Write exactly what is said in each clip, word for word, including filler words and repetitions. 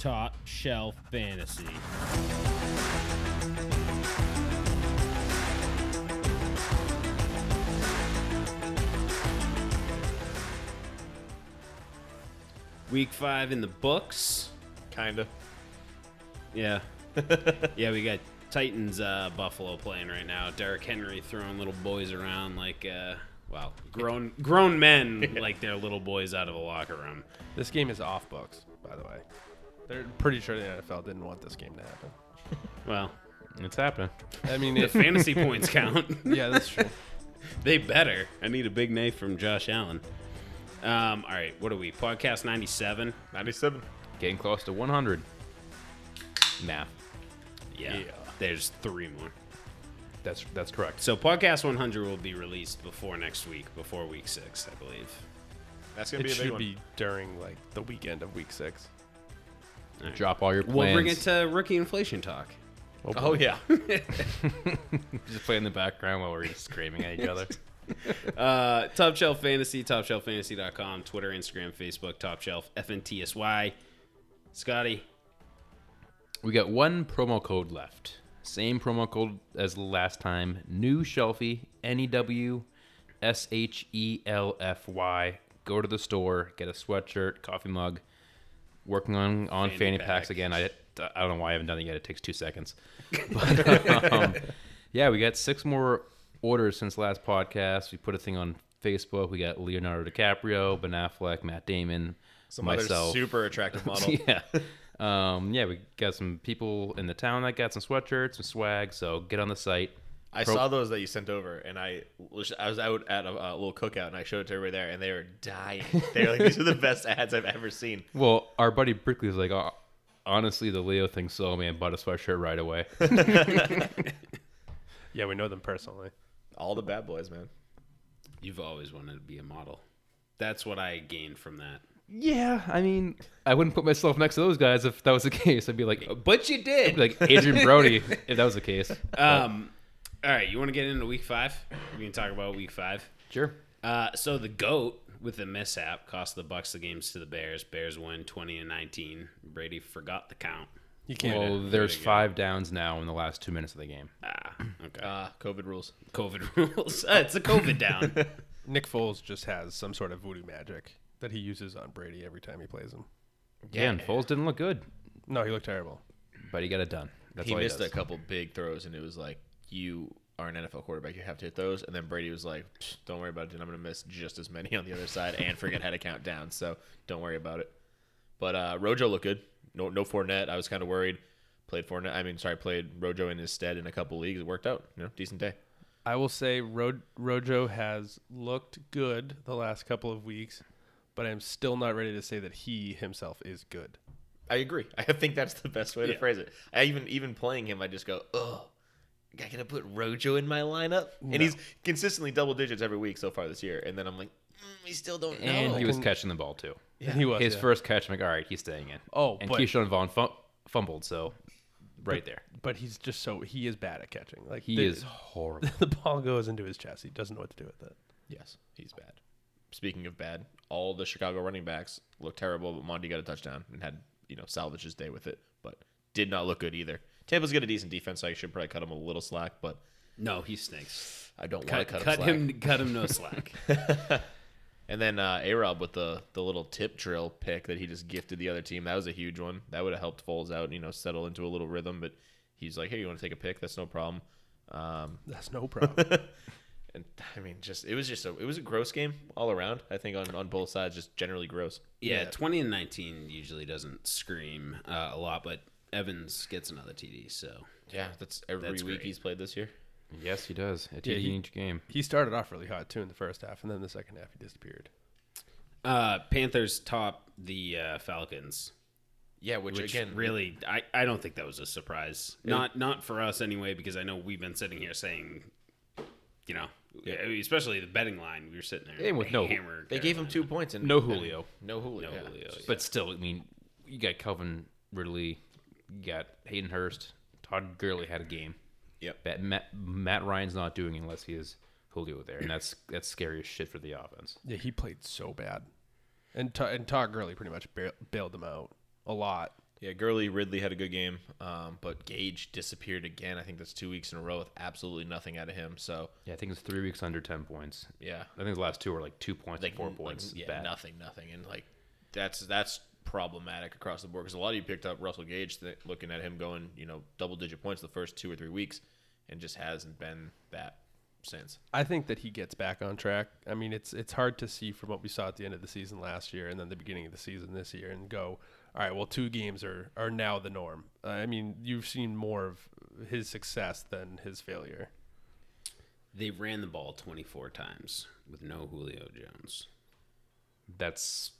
Top Shelf Fantasy. Week five in the books. Kinda. Yeah. Yeah, we got Titans uh, Buffalo playing right now. Derrick Henry throwing little boys around like, uh, well, grown grown men like they're little boys out of the locker room. This game is off books, by the way. They're pretty sure the N F L didn't want this game to happen. Well, it's happening. I mean, if the fantasy points count. Yeah, that's true. They better. I need a big nay from Josh Allen. Um, all right, what are we? Podcast ninety-seven? ninety-seven. Getting close to one hundred. Math. Yeah, yeah. There's three more. That's that's correct. So podcast one hundred will be released before next week, before week six, I believe. That's going to be a big one. It should be during, like, the weekend of week six. All right. Drop all your plans. We'll bring it to rookie inflation talk. We'll oh, yeah. Just play in the background while we're just screaming at each other. uh, Top Shelf Fantasy, top shelf fantasy dot com, Twitter, Instagram, Facebook, Top Shelf, F N T S Y. Scotty. We got one promo code left. Same promo code as last time. New Shelfie, N E W S H E L F Y. Go to the store, get a sweatshirt, coffee mug. Working on, on fanny, fanny packs. packs again. I, I don't know why I haven't done it yet. It takes two seconds. But, um, yeah, we got six more orders since last podcast. We put a thing on Facebook. We got Leonardo DiCaprio, Ben Affleck, Matt Damon, some myself. Other super attractive model. Yeah. Um, yeah, we got some people in the town that got some sweatshirts, some swag, so get on the site. I Pro- saw those that you sent over, and I I was out at a, a little cookout, and I showed it to everybody there, and they were dying. They were like, these are the best ads I've ever seen. Well, our buddy Brickley was like, oh, honestly, the Leo thing sold me. I bought a sweatshirt right away. Yeah, we know them personally. All the bad boys, man. You've always wanted to be a model. That's what I gained from that. Yeah, I mean, I wouldn't put myself next to those guys if that was the case. I'd be like, but you did. Like Adrian Brody, if that was the case. Um, all right, you want to get into week five? We can talk about week five. Sure. Uh, so the GOAT with the mishap cost the Bucks the games to the Bears. Bears win twenty to nineteen. Brady forgot the count. You can't. Well, there's five downs now in the last two minutes of the game. Ah, okay. Uh, COVID rules. COVID rules. Uh, it's a COVID down. Nick Foles just has some sort of voodoo magic that he uses on Brady every time he plays him. Yeah, yeah, and Foles didn't look good. No, he looked terrible. But he got it done. That's he all missed he a couple big throws, and it was like, you are an N F L quarterback. You have to hit those. And then Brady was like, don't worry about it, dude. I'm going to miss just as many on the other side and forget how to count down. So don't worry about it. But uh, Rojo looked good. No no Fournette. I was kind of worried. Played Fournette. I mean, sorry, played Rojo in his stead in a couple leagues. It worked out. You know, decent day. I will say Ro- Rojo has looked good the last couple of weeks, but I'm still not ready to say that he himself is good. I agree. I think that's the best way to yeah. phrase it. I even even playing him, I just go, oh, I gotta put Rojo in my lineup, no. And he's consistently double digits every week so far this year. And then I'm like, mm, we still don't know. And he was catching the ball too. Yeah, he was. His yeah. first catch, I'm like, all right, he's staying in. Oh, and but, Keyshawn Vaughn fum- fumbled, so right but, there. But he's just so he is bad at catching. Like he the, is horrible. The ball goes into his chest. He doesn't know what to do with it. Yes, he's bad. Speaking of bad, all the Chicago running backs look terrible, but Monty got a touchdown and had, you know, salvaged his day with it, but did not look good either. Tampa's got a decent defense, so I should probably cut him a little slack, but no, he stinks. I don't want to cut, cut him slack. Him, cut him no slack. And then uh, A-Rob with the, the little tip drill pick that he just gifted the other team. That was a huge one. That would have helped Foles out and, you know, settle into a little rhythm, but he's like, hey, you want to take a pick? That's no problem. Um, That's no problem. And I mean, just it was just a it was a gross game all around. I think on, on both sides, just generally gross. Yeah, yeah. twenty and nineteen usually doesn't scream uh, a lot, but Evans gets another T D. So yeah, that's every that's week great. He's played this year. Yes, he does. A T D yeah, he, in each game. He started off really hot too in the first half, and then the second half he disappeared. Uh, Panthers top the uh, Falcons. Yeah, which, which again really I, I don't think that was a surprise. It, not not for us anyway, because I know we've been sitting here saying, you know. Yeah. Especially the betting line, we were sitting there. They, with no, they gave him two points and no Julio, and no Julio, no yeah. Julio. Yeah. But still, I mean, you got Calvin Ridley, you got Hayden Hurst, Todd Gurley had a game. Yep, Matt, Matt Ryan's not doing unless he is Julio there, and that's that's scary as shit for the offense. Yeah, he played so bad, and to, and Todd Gurley pretty much bailed them out a lot. Yeah, Gurley, Ridley had a good game, um, but Gage disappeared again. I think that's two weeks in a row with absolutely nothing out of him. So yeah, I think it's three weeks under ten points. Yeah, I think the last two were like two points, like, or four like, points. Yeah, bad. nothing, nothing, and like that's that's problematic across the board because a lot of you picked up Russell Gage, th- looking at him going, you know, double digit points the first two or three weeks, and just hasn't been that since. I think that he gets back on track. I mean, it's it's hard to see from what we saw at the end of the season last year and then the beginning of the season this year and go, all right, well, two games are, are now the norm. Uh, I mean, you've seen more of his success than his failure. They ran the ball twenty-four times with no Julio Jones. That's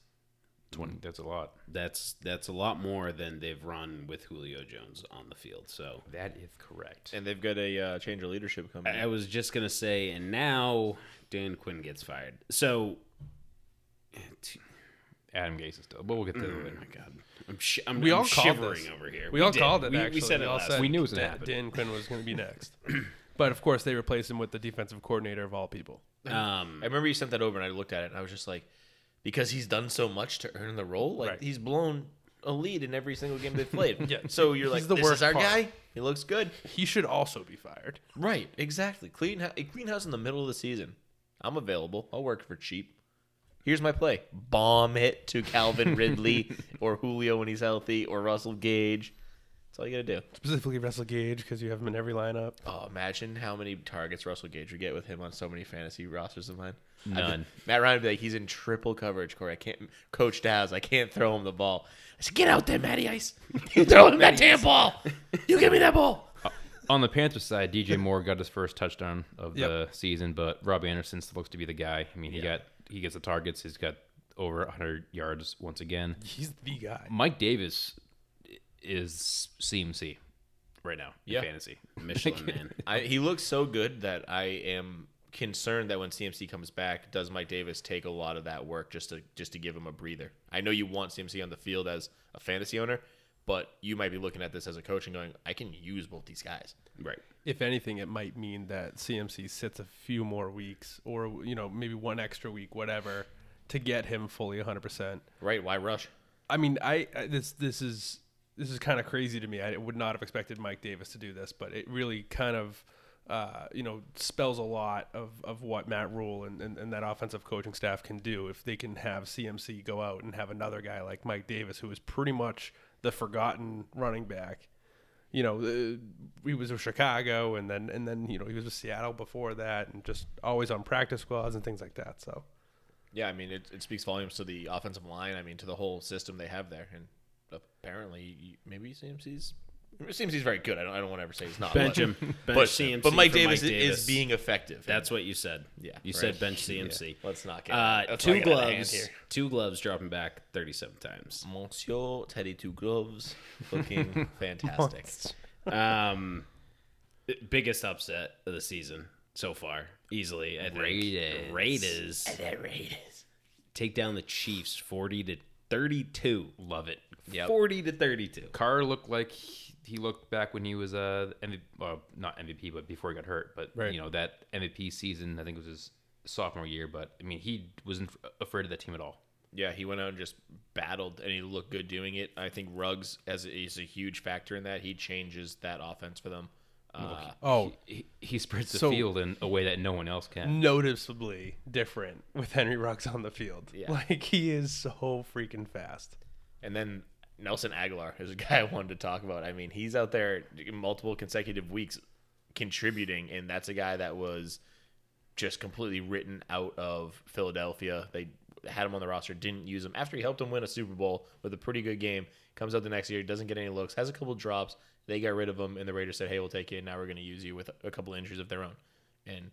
twenty. That's a lot. That's that's a lot more than they've run with Julio Jones on the field. So that is correct. And they've got a uh, change of leadership coming. I, I was just gonna say, and now Dan Quinn gets fired. So. T- Adam Gase is still, but we'll get to that later. Oh my God, I'm, sh- I'm, we I'm all shivering this. over here. We, we all did. called it. We, actually, we said we it all last. Said we knew it was Dan, Dan Quinn was going to be next, but of course they replaced him with the defensive coordinator of all people. Um, I remember you sent that over, and I looked at it, and I was just like, because he's done so much to earn the role, like right. he's blown a lead in every single game they've played. yeah. So you're he's like, the this worst is our part. guy. He looks good. He should also be fired. Right. Exactly. Clean a clean house in the middle of the season. I'm available. I'll work for cheap. Here's my play. Bomb it to Calvin Ridley or Julio when he's healthy or Russell Gage. That's all you got to do. Specifically Russell Gage because you have him in every lineup. Oh, imagine how many targets Russell Gage would get with him on so many fantasy rosters of mine. None. Be, Matt Ryan would be like, he's in triple coverage, Corey. I can't. Coach Dow's, I can't throw him the ball. I said, get out there, Matty Ice. You throw him that damn ball. You give me that ball. On the Panthers side, D J Moore got his first touchdown of yep. the season, but Robbie Anderson still looks to be the guy. I mean, he yeah. got... He gets the targets. He's got over one hundred yards once again. He's the guy. Mike Davis is C M C right now in yeah. fantasy. Michelin man. I, he looks so good that I am concerned that when C M C comes back, does Mike Davis take a lot of that work just to just to give him a breather? I know you want C M C on the field as a fantasy owner, but you might be looking at this as a coach and going, I can use both these guys. Right. If anything, it might mean that C M C sits a few more weeks or, you know, maybe one extra week, whatever, to get him fully one hundred percent. Right. Why rush? I mean, I, I this this is this is kind of crazy to me. I would not have expected Mike Davis to do this, but it really kind of, uh, you know, spells a lot of, of what Matt Rule and, and, and that offensive coaching staff can do if they can have C M C go out and have another guy like Mike Davis, who is pretty much the forgotten running back. You know, uh, he was with Chicago, and then and then you know he was with Seattle before that, and just always on practice squads and things like that. So, yeah, I mean, it, it speaks volumes to the offensive line. I mean, to the whole system they have there, and apparently, maybe C M C's C M C's very good. I don't I don't want to ever say he's not. Bench but, him, bench but, C M C. But Mike Davis, Mike Davis is being effective. That's what you said. Yeah, you right? said bench C M C. Yeah. Let's not get uh, two gloves. Here. Two gloves dropping back thirty-seven times. Monsieur Teddy Two Gloves, looking fantastic. um, biggest upset of the season so far, easily. I think. Raiders. Raiders. I Raiders. Take down the Chiefs, forty to thirty-two. Love it. Yep. Forty to thirty-two. Carr looked like he, he looked back when he was uh M V P, well, not M V P, but before he got hurt. But right. you know that M V P season, I think it was his sophomore year. But I mean, he wasn't afraid of that team at all. Yeah, he went out and just battled, and he looked good doing it. I think Ruggs as is a huge factor in that. He changes that offense for them. Uh, oh, he, he, he spreads the so field in a way that no one else can. Noticeably different with Henry Ruggs on the field. Yeah. Like he is so freaking fast. And then Nelson Aguilar is a guy I wanted to talk about. I mean, he's out there multiple consecutive weeks contributing, and that's a guy that was just completely written out of Philadelphia. They had him on the roster, didn't use him. After he helped him win a Super Bowl with a pretty good game, comes out the next year, doesn't get any looks, has a couple drops. They got rid of him, and the Raiders said, hey, we'll take you, and now we're going to use you with a couple injuries of their own. And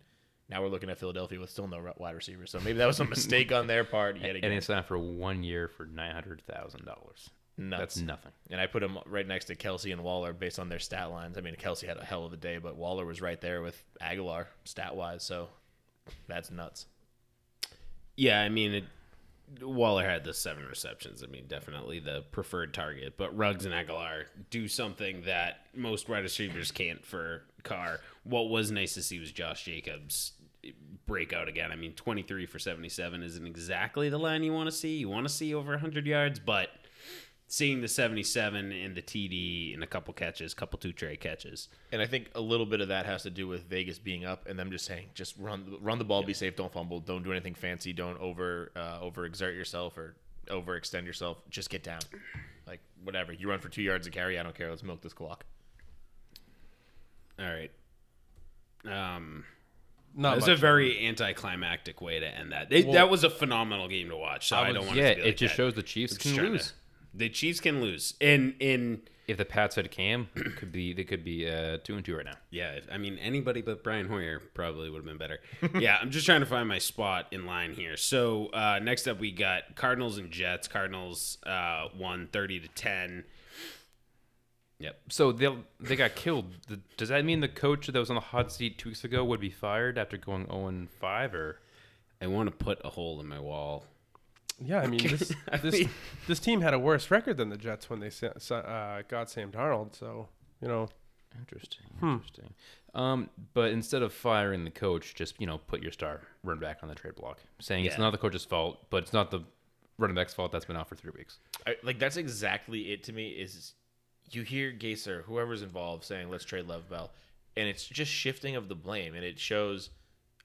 now we're looking at Philadelphia with still no wide receivers. So maybe that was a mistake on their part. Yet again. And it's not for one year for nine hundred thousand dollars. That's nothing. And I put him right next to Kelce and Waller based on their stat lines. I mean, Kelce had a hell of a day, but Waller was right there with Aguilar stat-wise. So that's nuts. Yeah, I mean, it, Waller had the seven receptions. I mean, definitely the preferred target. But Ruggs and Aguilar do something that most wide receivers can't for Carr. What was nice to see was Josh Jacobs breakout again. I mean, twenty-three for seventy-seven isn't exactly the line you want to see. You want to see over one hundred yards, but seeing the seventy-seven and the T D and a couple catches, couple two-tray catches. And I think a little bit of that has to do with Vegas being up and them just saying, just run run the ball, yeah. be safe, don't fumble, don't do anything fancy, don't over uh, overexert yourself or overextend yourself. Just get down. Like, whatever. You run for two yards a carry, I don't care. Let's milk this clock. All right. Um, Not That's a very anticlimactic way to end that. They, well, that was a phenomenal game to watch, so I, was, I don't want yeah, to be like it just that. Shows the Chiefs it's can lose. To, the Chiefs can lose. And in if the Pats had Cam, could be they could be uh, two and two right now. Yeah, if, I mean anybody but Brian Hoyer probably would have been better. Yeah, I'm just trying to find my spot in line here. So uh, next up we got Cardinals and Jets. Cardinals uh, won thirty to ten. Yep. So they they got killed. Does that mean the coach that was on the hot seat two weeks ago would be fired after going oh and five? Or I want to put a hole in my wall. Yeah, I mean this I this mean... this team had a worse record than the Jets when they uh, got Sam Darnold. So you know, interesting, hmm. interesting. Um, but instead of firing the coach, just you know, put your star run back on the trade block, saying yeah. it's not the coach's fault, but it's not the running back's fault that's been out for three weeks. I, like that's exactly it to me. Is you hear Gase or whoever's involved saying, let's trade Le'Veon Bell. And it's just shifting of the blame. And it shows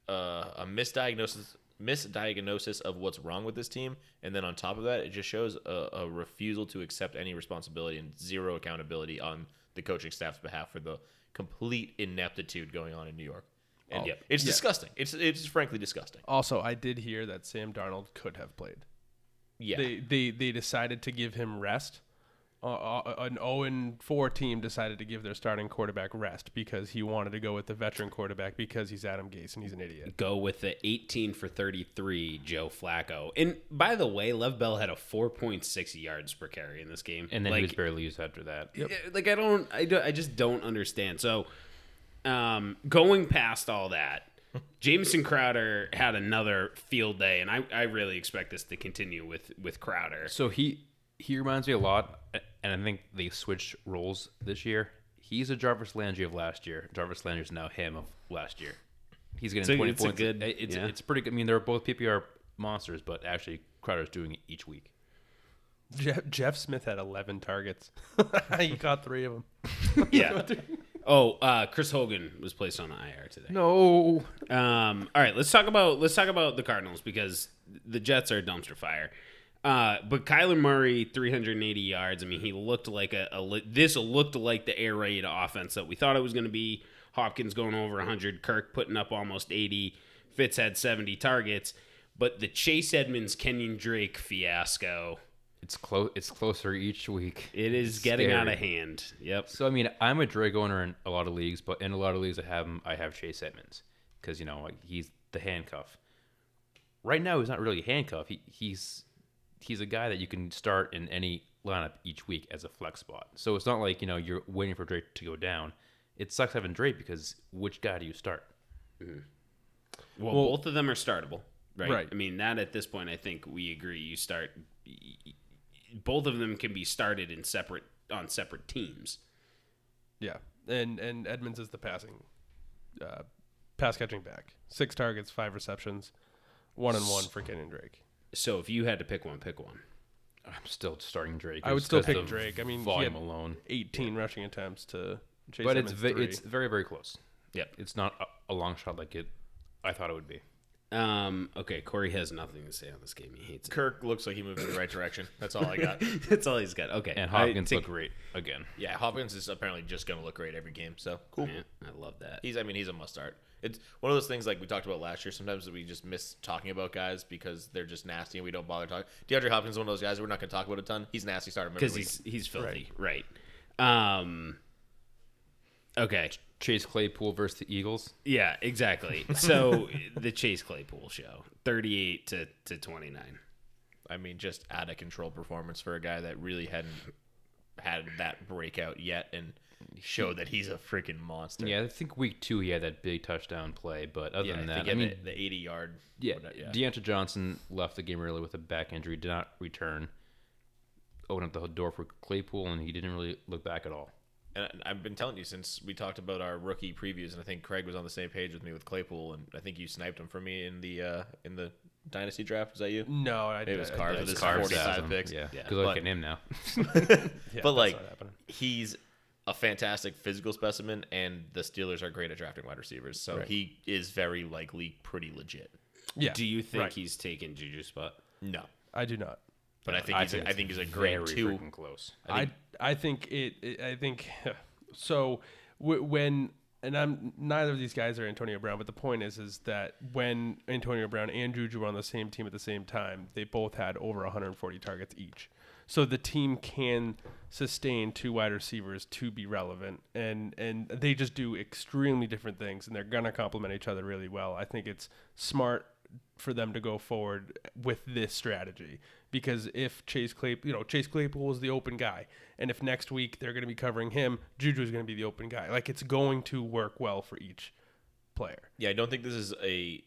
uh, a misdiagnosis misdiagnosis of what's wrong with this team. And then on top of that, it just shows a, a refusal to accept any responsibility and zero accountability on the coaching staff's behalf for the complete ineptitude going on in New York. And oh, yeah, it's yeah. disgusting. It's it's frankly disgusting. Also, I did hear that Sam Darnold could have played. Yeah. They, they, they decided to give him rest. Uh, an oh and four team decided to give their starting quarterback rest because he wanted to go with the veteran quarterback because he's Adam Gase and he's an idiot. Go with the eighteen for thirty-three, Joe Flacco. And by the way, Le'Veon Bell had a four point six yards per carry in this game. And then like, he was barely used after that. Yep. Like, I don't, I don't, I just don't understand. So, um, going past all that, Jameson Crowder had another field day, and I, I really expect this to continue with, with Crowder. So he... He reminds me a lot, and I think they switched roles this year. He's a Jarvis Landry of last year. Jarvis Landry's now him of last year. He's getting so twenty it's points. A good, it's, yeah. it's pretty good. I mean, they're both P P R monsters, but actually Crowder's doing it each week. Jeff, Jeff Smith had eleven targets. He caught three of them. Yeah. Oh, uh, Chris Hogan was placed on I R today. No. Um, all right, let's talk about let's talk about the Cardinals because the Jets are a dumpster fire. Uh, but Kyler Murray, three hundred eighty yards. I mean, he looked like a, a this looked like the air raid offense that we thought it was going to be. Hopkins going over one hundred, Kirk putting up almost eighty, Fitz had seventy targets. But the Chase Edmonds, Kenyon Drake fiasco. It's close. It's closer each week. It is it's getting scary. Out of hand. Yep. So I mean, I'm a Drake owner in a lot of leagues, but in a lot of leagues I have him. I have Chase Edmonds because you know like he's the handcuff. Right now, he's not really a handcuff. He he's He's a guy that you can start in any lineup each week as a flex spot. So it's not like, you know, you're waiting for Drake to go down. It sucks having Drake because which guy do you start? Mm-hmm. Well, well, both of them are startable, right? right? I mean, that at this point, I think we agree. You start both of them can be started in separate on separate teams. Yeah, and and Edmonds is the passing, uh, pass catching back. Six targets, five receptions, one and one for Kenyon Drake. So if you had to pick one, pick one. I'm still starting Drake. I would still pick Drake. I mean, volume alone, eighteen yeah. rushing attempts to Chase but Edmonds it's v- it's very very close. Yeah, it's not a, a long shot like it. I thought it would be. Um. Okay, Corey has nothing to say on this game. He hates it. Kirk looks like he moved in the right direction. That's all I got. That's all he's got. Okay, and Hopkins look great again. Yeah, Hopkins is apparently just going to look great every game. So cool. Yeah, I love that. He's. I mean, he's a must start. It's one of those things like we talked about last year. Sometimes we just miss talking about guys because they're just nasty and we don't bother talking. DeAndre Hopkins is one of those guys we're not going to talk about a ton. He's nasty starter because he's he's filthy, right? right. Um, okay, Chase Claypool versus the Eagles. Yeah, exactly. So the Chase Claypool show, thirty-eight to to twenty-nine. I mean, just out of control performance for a guy that really hadn't had that breakout yet, and. Show that he's a freaking monster. Yeah, I think week two he had that big touchdown play, but other yeah, than that, I mean the eighty-yard. Yeah, yeah, Deonta Johnson left the game early with a back injury, did not return. Opened up the door for Claypool, and he didn't really look back at all. And I've been telling you since we talked about our rookie previews, and I think Craig was on the same page with me with Claypool, and I think you sniped him for me in the uh, in the Dynasty draft? Was that you? No, I did. It was Carr. It was Carr. forty-five picks. Yeah. yeah. Good luck at him now. yeah, but, like, he's a fantastic physical specimen, and the Steelers are great at drafting wide receivers. So right. he is very likely pretty legit. Yeah. Do you think right. he's taking Juju's spot? No. I do not. But no, I think I he's think a, I think he's a great two. Close. I think, I, I think it, it. I think so. W- when and I'm neither of these guys are Antonio Brown, but the point is, is that when Antonio Brown and Juju were on the same team at the same time, they both had over one hundred forty targets each. So the team can sustain two wide receivers to be relevant, and and they just do extremely different things, and they're gonna complement each other really well. I think it's smart for them to go forward with this strategy, because if Chase Claypool, you know, Chase Claypool is the open guy, and if next week they're going to be covering him, Juju is going to be the open guy. Like, it's going to work well for each player. Yeah, I don't think this is a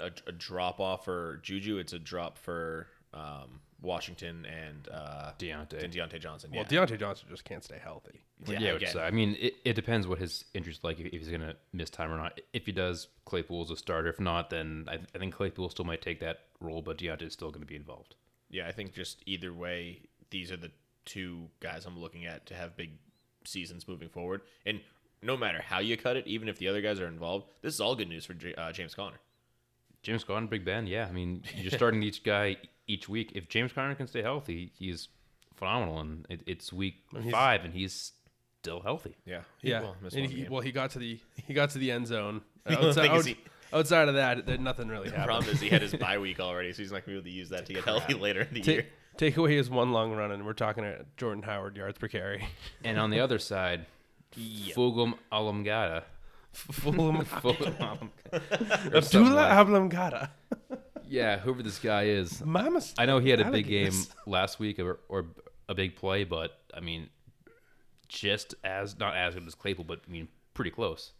a, a drop off for Juju. It's a drop for um, Washington and uh, Deontay and Deontay Johnson. Yeah. Well, Deontay Johnson just can't stay healthy. Yeah, yeah okay. so, I mean, it, it depends what his injury's like, if, if he's going to miss time or not. If he does, Claypool's a starter. If not, then I, I think Claypool still might take that role, but Deontay's still going to be involved. Yeah, I think just either way, these are the two guys I'm looking at to have big seasons moving forward. And no matter how you cut it, even if the other guys are involved, this is all good news for J- uh, James Conner. James Conner, Big Ben, yeah. I mean, you're starting each guy each week. If James Conner can stay healthy, he's phenomenal. And it, it's week he's, five, and he's still healthy. Yeah, he yeah. Will miss one he, well, he got to the he got to the end zone. Outside, out, he, outside of that, nothing really happened. The problem is he had his bye week already, so he's not going to be able to use that to get crap. healthy later in the Ta- year. Take away his one long run, and we're talking at Jordan Howard yards per carry. And on the other side, yep. Fulghum Almgada. Fulghum Fulghum Abdullah Almgada. Yeah, whoever this guy is. Mama's I know he had a big game last week or, or a big play, but, I mean, just as, not as good as Claypool, but, I mean, pretty close.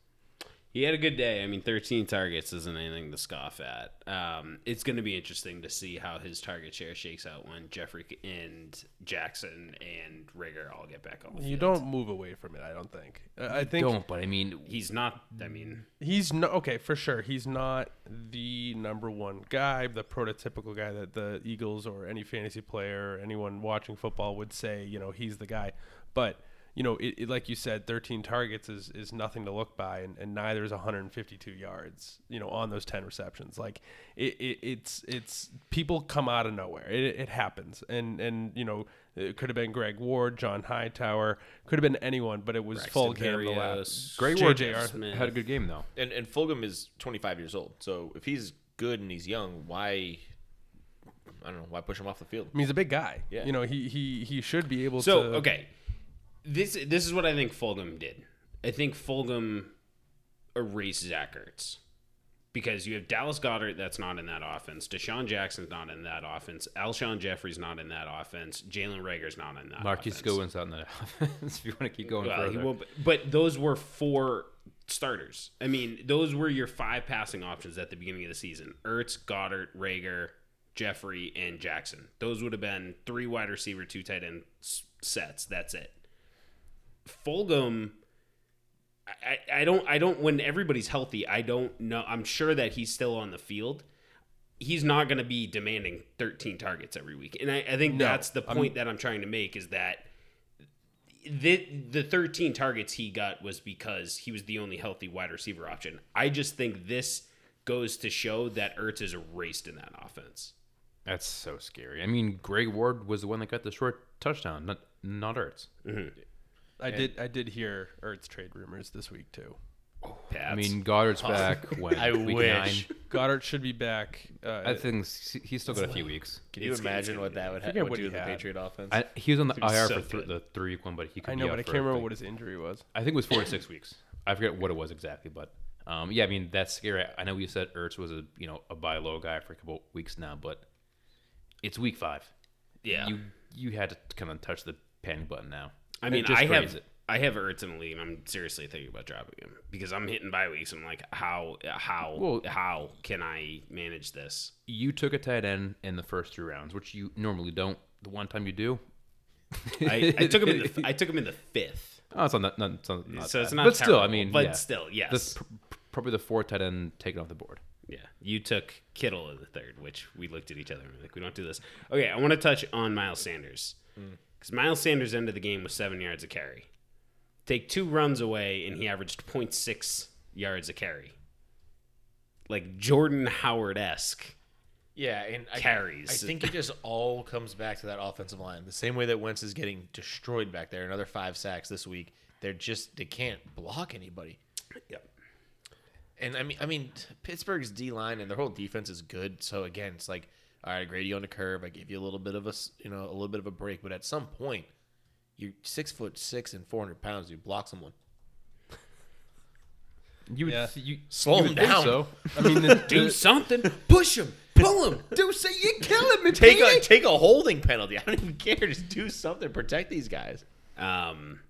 He had a good day. I mean, thirteen targets isn't anything to scoff at. Um, it's going to be interesting to see how his target share shakes out when Jeffrey and Jackson and Rager all get back on the field. You don't move away from it, I don't think. Uh, I think don't, but I mean, he's not. I mean, he's not okay for sure. He's not the number one guy, the prototypical guy that the Eagles or any fantasy player, or anyone watching football would say, you know, he's the guy, but. You know, it, it, like you said, thirteen targets is, is nothing to look by, and, and neither is one hundred fifty-two yards, you know, on those ten receptions. Like, it, it it's it's people come out of nowhere. It, it happens. And, and, you know, it could have been Greg Ward, John Hightower, could have been anyone, but it was Fulghum. The last. Greg Ward had a good game, though. And, and Fulghum is twenty-five years old. So if he's good and he's young, why – I don't know, why push him off the field? I mean, he's a big guy. Yeah. You know, he, he, he should be able so, to – So, okay. This this is what I think Fulghum did. I think Fulghum erased Zach Ertz, because you have Dallas Goedert that's not in that offense. DeSean Jackson's not in that offense. Alshon Jeffrey's not in that offense. Jalen Rager's not in that Marquise offense. Marquise Goodwin's not in that offense, if you want to keep going well, further. He will, but those were four starters. I mean, those were your five passing options at the beginning of the season. Ertz, Goedert, Rager, Jeffrey, and Jackson. Those would have been three wide receiver, two tight end sets. That's it. Fulghum, I, I don't, I don't. When everybody's healthy, I don't know. I'm sure that he's still on the field. He's not going to be demanding thirteen targets every week, and I, I think no, that's the point I'm, that I'm trying to make is that the the thirteen targets he got was because he was the only healthy wide receiver option. I just think this goes to show that Ertz is erased in that offense. That's so scary. I mean, Greg Ward was the one that got the short touchdown, not not Ertz. Mm-hmm. I and did I did hear Ertz trade rumors this week, too. Oh, I mean, Goddard's awesome. back. When, I week wish. Nine. Goddard should be back. Uh, I think he's still got a few weeks. Can you imagine what that would ha- what what do to the Patriot offense? I, he was on the I R so for th- the three-week one, but he could I know, be but I can't remember what his injury was. I think it was four to six weeks. I forget what it was exactly, but, um, yeah, I mean, that's scary. I know you said Ertz was a, you know, a buy-low guy for a couple weeks now, but it's week five. Yeah. You, you had to kind of touch the panic button now. I mean, I have it. I have Ertz in the league, and I'm seriously thinking about dropping him because I'm hitting bye weeks. I'm like, how how well, how can I manage this? You took a tight end in the first two rounds, which you normally don't. The one time you do, I, I took him. In the, I took him in the fifth. Oh, it's on that. Not, it's on, not so bad. It's not. But terrible, still, I mean, but yeah. still, yes. This, probably the fourth tight end taken off the board. Yeah, you took Kittle in the third, which we looked at each other and we were like, we don't do this. Okay, I want to touch on Miles Sanders. Because mm. Miles Sanders ended the game with seven yards a carry. Take two runs away, and he averaged point six yards a carry. Like Jordan Howard-esque yeah, and carries. I, I think it just all comes back to that offensive line. The same way that Wentz is getting destroyed back there, another five sacks this week. They're just, they can't block anybody. Yep. And, I mean, I mean, Pittsburgh's D-line and their whole defense is good. So, again, it's like, all right, I grade you on the curve. I give you a little bit of a, you know, a little bit of a break. But at some point, you're six foot six and four hundred pounds. You block someone. You would yeah. you, slow you him down. So. I mean, the, do the, something. Push him. Pull him. Do so. You kill him. And take a, take a holding penalty. I don't even care. Just do something. Protect these guys. Um,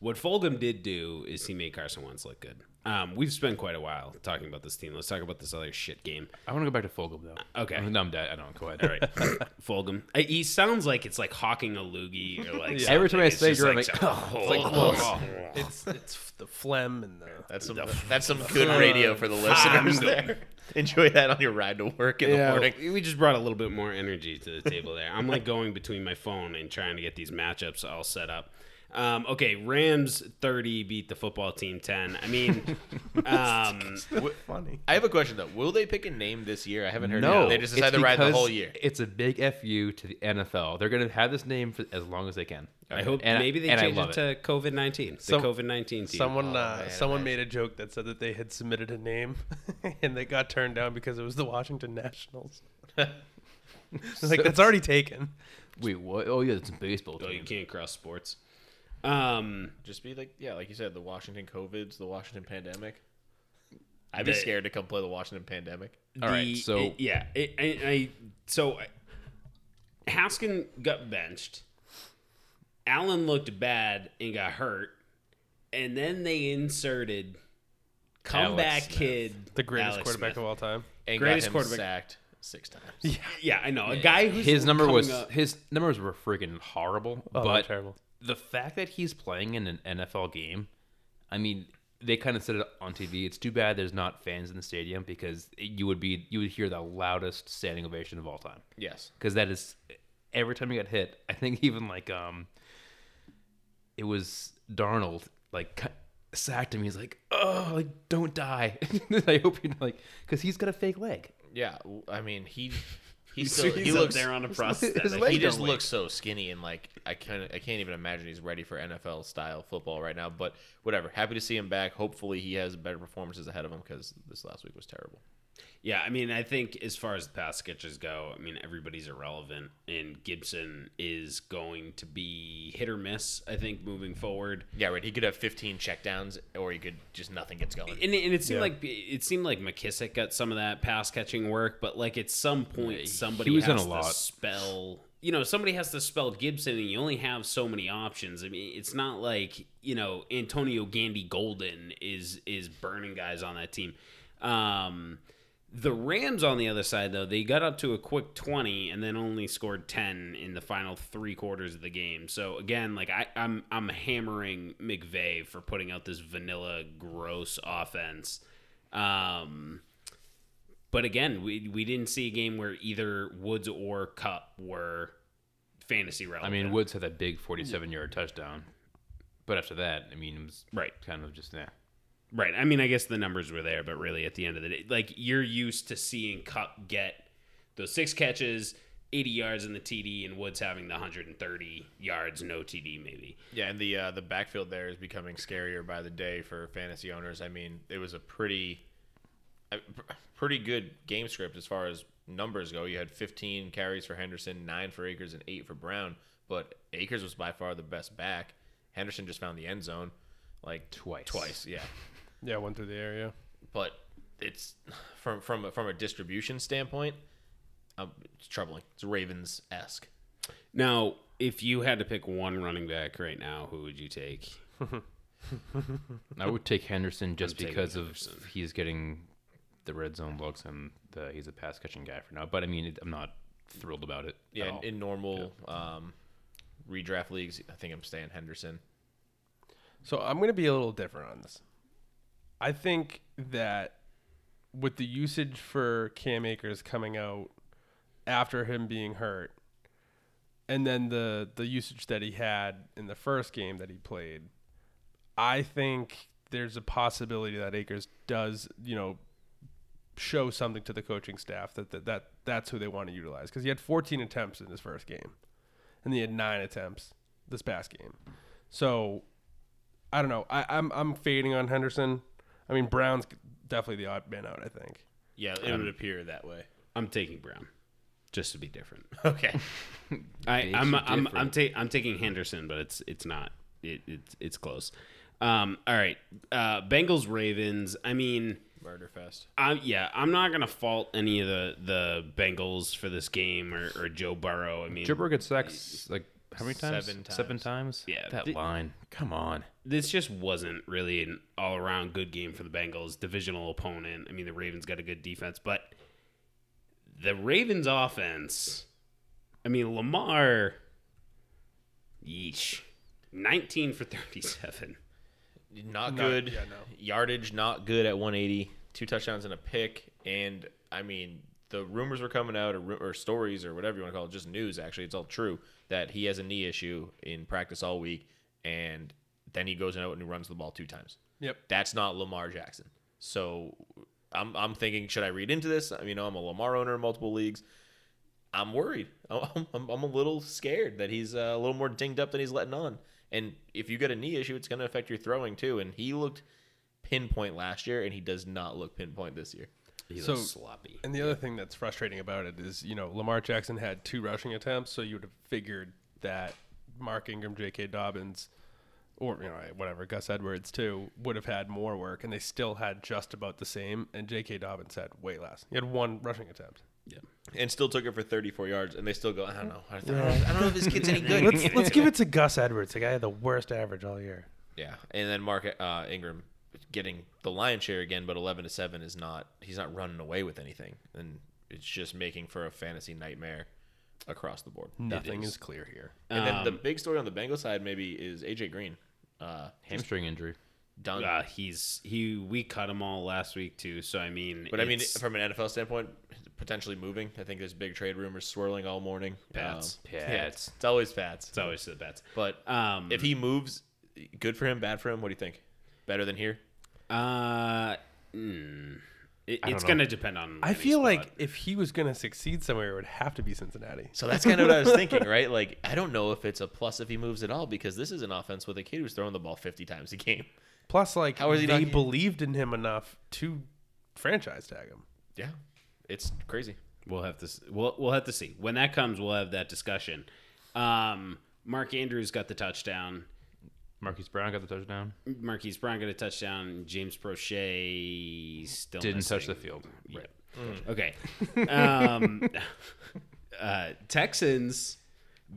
what Fulgham did do is he made Carson Wentz look good. Um, we've spent quite a while talking about this team. Let's talk about this other shit game. I want to go back to Fulgham, though. Okay. No, I'm dead. I don't. Go ahead. All right. Fulgham. I, he sounds like it's like hawking a loogie. Or like yeah. Every time I say you're like, like, oh, it's, like oh, oh. it's it's the phlegm and the... That's some, the, that's some good uh, radio for the listeners there. Enjoy that on your ride to work in yeah, the morning. We just brought a little bit more energy to the table there. I'm like going between my phone and trying to get these matchups all set up. Um, okay, Rams thirty beat the football team ten. I mean, um, funny. I have a question though. Will they pick a name this year? I haven't heard. No, it. They just decide to ride the whole year. It's a big F U to the N F L. They're going to have this name for as long as they can. Okay. I hope and maybe they change it to COVID nineteen. The COVID nineteen team. Someone, oh, uh, man, someone nice. made a joke that said that they had submitted a name and they got turned down because it was the Washington Nationals. So like that's already taken. Wait, what? Oh yeah, it's a baseball team. Oh, you can't cross sports. Um, just be like, yeah, like you said, the Washington COVIDs, the Washington pandemic. I'd be the, scared to come play the Washington pandemic. All the, right, so it, yeah, it, I, I so I, Haskin got benched. Allen looked bad and got hurt, and then they inserted comeback kid, the greatest Alex quarterback Smith. Of all time, and greatest got him quarterback sacked. Six times. Yeah, yeah, I know. A guy who's his number was up, his numbers were freaking horrible, oh, but terrible. The fact that he's playing in an N F L game, I mean, they kind of said it on T V. It's too bad there's not fans in the stadium because you would be you would hear the loudest standing ovation of all time. Yes, because that is every time he got hit. I think even like um, it was Darnold like sacked him. He's like, oh, like, don't die. I hope you like because he's got a fake leg. Yeah, I mean he. He's still, he's he looks there on a prosthetic. He just wait. looks so skinny and like I can't I can't even imagine he's ready for N F L style football right now. But whatever, happy to see him back. Hopefully he has better performances ahead of him because this last week was terrible. Yeah, I mean I think as far as the pass catchers go, I mean everybody's irrelevant, and Gibson is going to be hit or miss. I think moving forward. Yeah, right. He could have fifteen checkdowns, or he could just nothing gets going. And, and it seemed yeah. like it seemed like McKissic got some of that pass catching work, but like at some point. Yeah, Somebody he was has in a lot. to spell, you know, somebody has to spell Gibson, and you only have so many options. I mean, it's not like, you know, Antonio Gandy Golden is is burning guys on that team. Um, the Rams on the other side, though, they got up to a quick twenty and then only scored ten in the final three quarters of the game. So again, like I, I'm I'm hammering McVay for putting out this vanilla gross offense. Um But again, we we didn't see a game where either Woods or Cup were fantasy relevant. I mean, Woods had that big forty-seven-yard touchdown. But after that, I mean, it was right. kind of just there. Nah. Right. I mean, I guess the numbers were there, but really at the end of the day, like you're used to seeing Cup get those six catches, eighty yards in the T D, and Woods having the one hundred thirty yards, no T D maybe. Yeah, and the, uh, the backfield there is becoming scarier by the day for fantasy owners. I mean, it was a pretty... pretty good game script as far as numbers go. You had fifteen carries for Henderson, nine for Akers, and eight for Brown. But Akers was by far the best back. Henderson just found the end zone like twice. Twice, yeah. Yeah, one through the air, yeah. But it's from from a, from a distribution standpoint, um, it's troubling. It's Ravens-esque. Now, if you had to pick one running back right now, who would you take? I would take Henderson just I'm because of Henderson. He's getting. The red zone looks him. The, he's a pass catching guy for now, but I mean, it, I'm not thrilled about it. Yeah, at all. In normal yeah. um, redraft leagues, I think I'm staying Henderson. So I'm going to be a little different on this. I think that with the usage for Cam Akers coming out after him being hurt, and then the the usage that he had in the first game that he played, I think there's a possibility that Akers does, you know, show something to the coaching staff that that, that that's who they want to utilize, because he had fourteen attempts in his first game, and he had nine attempts this past game. So I don't know. I, I'm I'm fading on Henderson. I mean, Brown's definitely the odd man out, I think. Yeah, it um, would appear that way. I'm taking Brown, just to be different. Okay. I, I'm I'm I'm, ta- I'm taking Henderson, but it's it's not it it's it's close. Um. All right. Uh. Bengals Ravens. I mean. Murder fest. Uh, yeah, I'm not gonna fault any of the, the Bengals for this game or, or Joe Burrow. I mean, Joe Burrow gets sacked like how many times? Seven times. Seven times. Yeah, that th- line. Come on. This just wasn't really an all around good game for the Bengals. Divisional opponent. I mean, the Ravens got a good defense, but the Ravens offense. I mean, Lamar. Yeesh. Nineteen for thirty-seven. Not good. Not, yeah, no. Yardage not good at one eighty. Two touchdowns and a pick. And, I mean, the rumors were coming out, or, or stories, or whatever you want to call it, just news, actually. It's all true, that he has a knee issue in practice all week, and then he goes out and he runs the ball two times. Yep. That's not Lamar Jackson. So I'm I'm thinking, should I read into this? I mean, you know, I'm a Lamar owner in multiple leagues. I'm worried. I'm, I'm, I'm a little scared that he's a little more dinged up than he's letting on. And if you get a knee issue, it's going to affect your throwing too. And he looked pinpoint last year, and he does not look pinpoint this year. He so, looks sloppy. And the yeah. other thing that's frustrating about it is, you know, Lamar Jackson had two rushing attempts, so you would have figured that Mark Ingram, J K. Dobbins, or, you know, whatever, Gus Edwards too, would have had more work, and they still had just about the same, and J K. Dobbins had way less. He had one rushing attempt. Yeah, and still took it for thirty-four yards, and they still go, I don't know. I don't know, I don't know if this kid's any good. Let's, let's give it to Gus Edwards, the guy had the worst average all year. Yeah, and then Mark uh, Ingram getting the lion's share again, but eleven to seven is not – he's not running away with anything, and it's just making for a fantasy nightmare across the board. Nothing is. is clear here. And um, then the big story on the Bengals side maybe is A J. Green. Uh, hamstring injury. Done. Uh, he's he. We cut him all last week too. So I mean, but I mean, from an N F L standpoint, potentially moving. I think there's big trade rumors swirling all morning. Pats, um, Pats. Yeah, it's, it's always Pats. It's always the Pats. But um, if he moves, good for him. Bad for him. What do you think? Better than here? Uh, mm, it, it's know. gonna depend on. I feel spot. like if he was gonna succeed somewhere, it would have to be Cincinnati. So that's kind of what I was thinking, right? Like, I don't know if it's a plus if he moves at all, because this is an offense with a kid who's throwing the ball fifty times a game. Plus, like, they not... believed in him enough to franchise tag him. Yeah, it's crazy. We'll have to we'll we'll have to see when that comes. We'll have that discussion. Um, Mark Andrews got the touchdown. Marquise Brown got the touchdown. Marquise Brown got a touchdown. James Prochet still didn't missing. touch the field. Right. Mm. Okay. um, uh, Texans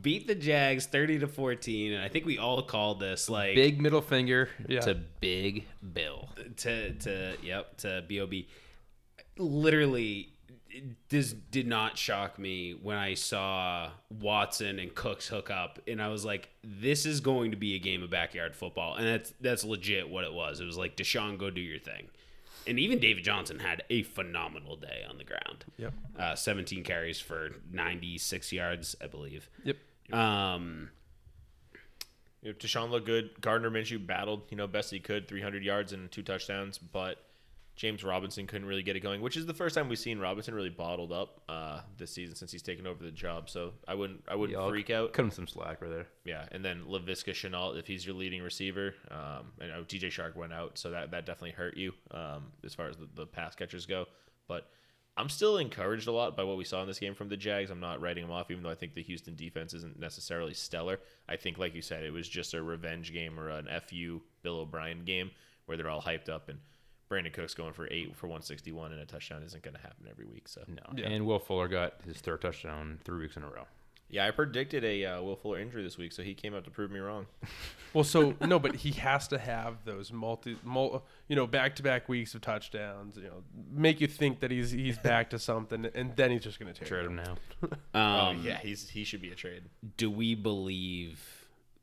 beat the Jags thirty to fourteen, and I think we all called this like big middle finger yeah. to Big Bill to to yep to B O B. Literally, this did not shock me when I saw Watson and Cooks hook up, and I was like, "This is going to be a game of backyard football," and that's that's legit what it was. It was like, Deshaun, go do your thing, and even David Johnson had a phenomenal day on the ground. Yep, uh, seventeen carries for ninety-six yards, I believe. Yep. Um, you know, Deshaun looked good. Gardner Minshew battled, you know, best he could, three hundred yards and two touchdowns. But James Robinson couldn't really get it going, which is the first time we've seen Robinson really bottled up uh, this season since he's taken over the job. So I wouldn't, I wouldn't Y'all freak out. Cut him some slack right there. Yeah, and then Laviska Shenault, if he's your leading receiver, um, and oh, T J Shark went out, so that that definitely hurt you um, as far as the, the pass catchers go. But I'm still encouraged a lot by what we saw in this game from the Jags. I'm not writing them off, even though I think the Houston defense isn't necessarily stellar. I think, like you said, it was just a revenge game or an F U Bill O'Brien game where they're all hyped up, and Brandon Cooks going for eight for one sixty-one and a touchdown isn't going to happen every week. So no. Yeah. And Will Fuller got his third touchdown three weeks in a row. Yeah, I predicted a uh, Will Fuller injury this week, so he came out to prove me wrong. Well, so no, but he has to have those multi, multi you know, back-to-back weeks of touchdowns. You know, make you think that he's he's back to something, and then he's just going to trade him, him now. um, oh yeah, he's he should be a trade. Do we believe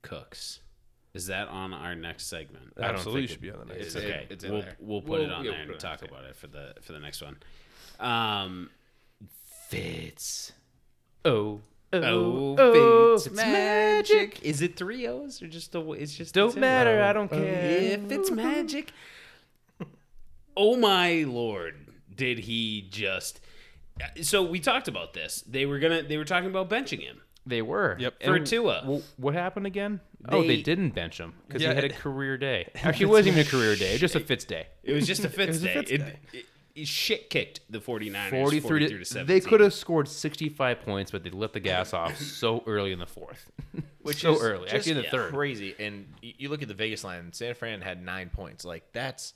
Cooks? Is that on our next segment? I don't Absolutely think it should be on the next segment. Okay, it's in we'll, there. we'll put we'll, it on yeah, there we'll and talk about it for the for the next one. Um, Fitz. Oh. Oh, oh, Fitz, it's magic. magic. Is it three O's or just a? It's just don't matter. Wow. I don't care oh, if it's magic. Oh my Lord! Did he just? So we talked about this. They were gonna. They were talking about benching him. They were. Yep. For and Tua. W- what happened again? They, oh, they didn't bench him because yeah, he had a career day. Actually, it wasn't even a career day. Just a Fitz day. It was just a Fitz day. It, day. it, it He shit kicked the 49ers forty-three to seventeen. They could have scored sixty-five points, but they let the gas off so early in the fourth. Which so is early. Actually, in the yeah, third. Crazy. And you look at the Vegas line, San Fran had nine points. Like, that's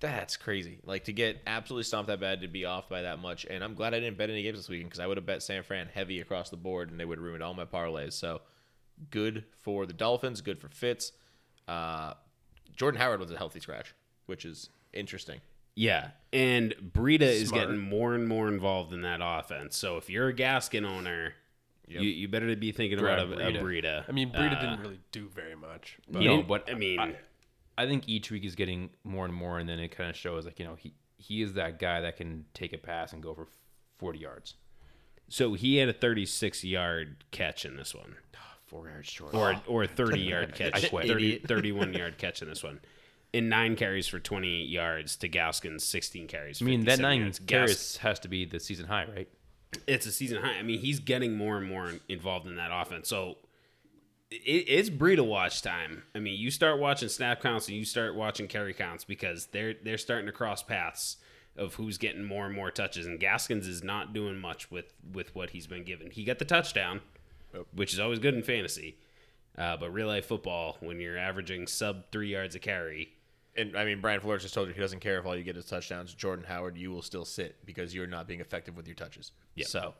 that's crazy. Like, to get absolutely stomped that bad, to be off by that much. And I'm glad I didn't bet any games this weekend because I would have bet San Fran heavy across the board and they would have ruined all my parlays. So, good for the Dolphins, good for Fitz. Uh, Jordan Howard was a healthy scratch, which is interesting. Yeah, and Breida is getting more and more involved in that offense. So if you're a Gaskin owner, yep. you, you better be thinking Grab about a, a Breida. I mean, Breida uh, didn't really do very much. But. No, but I mean, I, I think each week is getting more and more, and then it kind of shows like you know he he is that guy that can take a pass and go for forty yards. So he had a thirty-six yard catch in this one, oh, four yards short, or oh, or a thirty yard catch, thirty, thirty-one yard catch in this one. In nine carries for twenty-eight yards to Gaskin's sixteen carries. I mean, that nine yards. carries Gaskin has to be the season high, right? It's a season high. I mean, he's getting more and more involved in that offense. So it, it's Breida watch time. I mean, you start watching snap counts and you start watching carry counts because they're they're starting to cross paths of who's getting more and more touches. And Gaskin's is not doing much with, with what he's been given. He got the touchdown, which is always good in fantasy. Uh, but real life football, when you're averaging sub three yards a carry... And, I mean, Brian Flores just told you he doesn't care if all you get is touchdowns. Jordan Howard, you will still sit because you're not being effective with your touches. Yep. So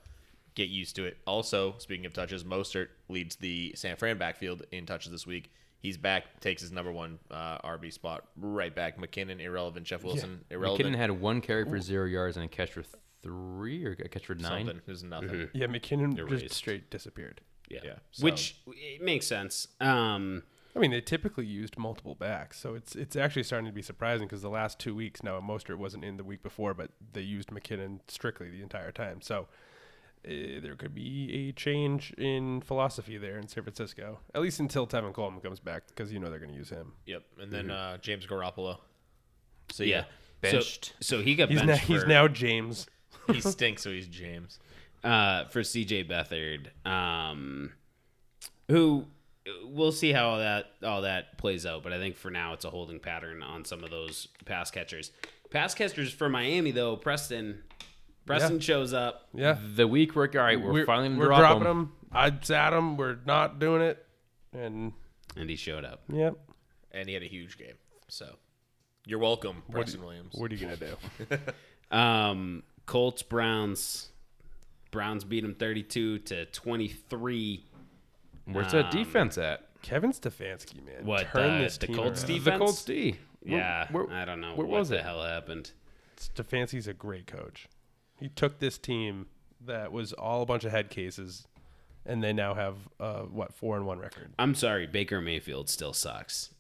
get used to it. Also, speaking of touches, Mostert leads the San Fran backfield in touches this week. He's back, takes his number one uh, R B spot right back. McKinnon, irrelevant. Jeff Wilson, yeah. irrelevant. McKinnon had one carry for Ooh. zero yards and a catch for three or a catch for nine. Something. It was nothing. Mm-hmm. Yeah, McKinnon Erased. just straight disappeared. Yeah, yeah. So. Which it makes sense. Um I mean, they typically used multiple backs, so it's it's actually starting to be surprising because the last two weeks, now Mostert wasn't in the week before, but they used McKinnon strictly the entire time. So uh, there could be a change in philosophy there in San Francisco, at least until Tevin Coleman comes back because you know they're going to use him. Yep, and then mm-hmm. uh, James Garoppolo. So yeah, yeah. benched. So, so he got he's benched. Now, for, he's now James. He stinks, so he's James. Uh, for C J Beathard, um, who. We'll see how all that all that plays out, but I think for now it's a holding pattern on some of those pass catchers. Pass catchers for Miami though, Preston, Preston yeah. shows up. Yeah, the week we're all right. We're, we're finally we're drop dropping him. him. I sat him. We're not doing it, and and he showed up. Yep, and he had a huge game. So you're welcome, Preston what, Williams. What are you gonna do? um, Colts Browns. Browns beat him thirty-two to twenty-three. Where's that um, defense at? Kevin Stefanski, man. What, Turn the, this the Colts around. defense? The Colts D. Where, yeah, where, I don't know. Where what was the it? hell happened? Stefanski's a great coach. He took this team that was all a bunch of head cases, and they now have, uh, what, four and one record. I'm sorry. Baker Mayfield still sucks.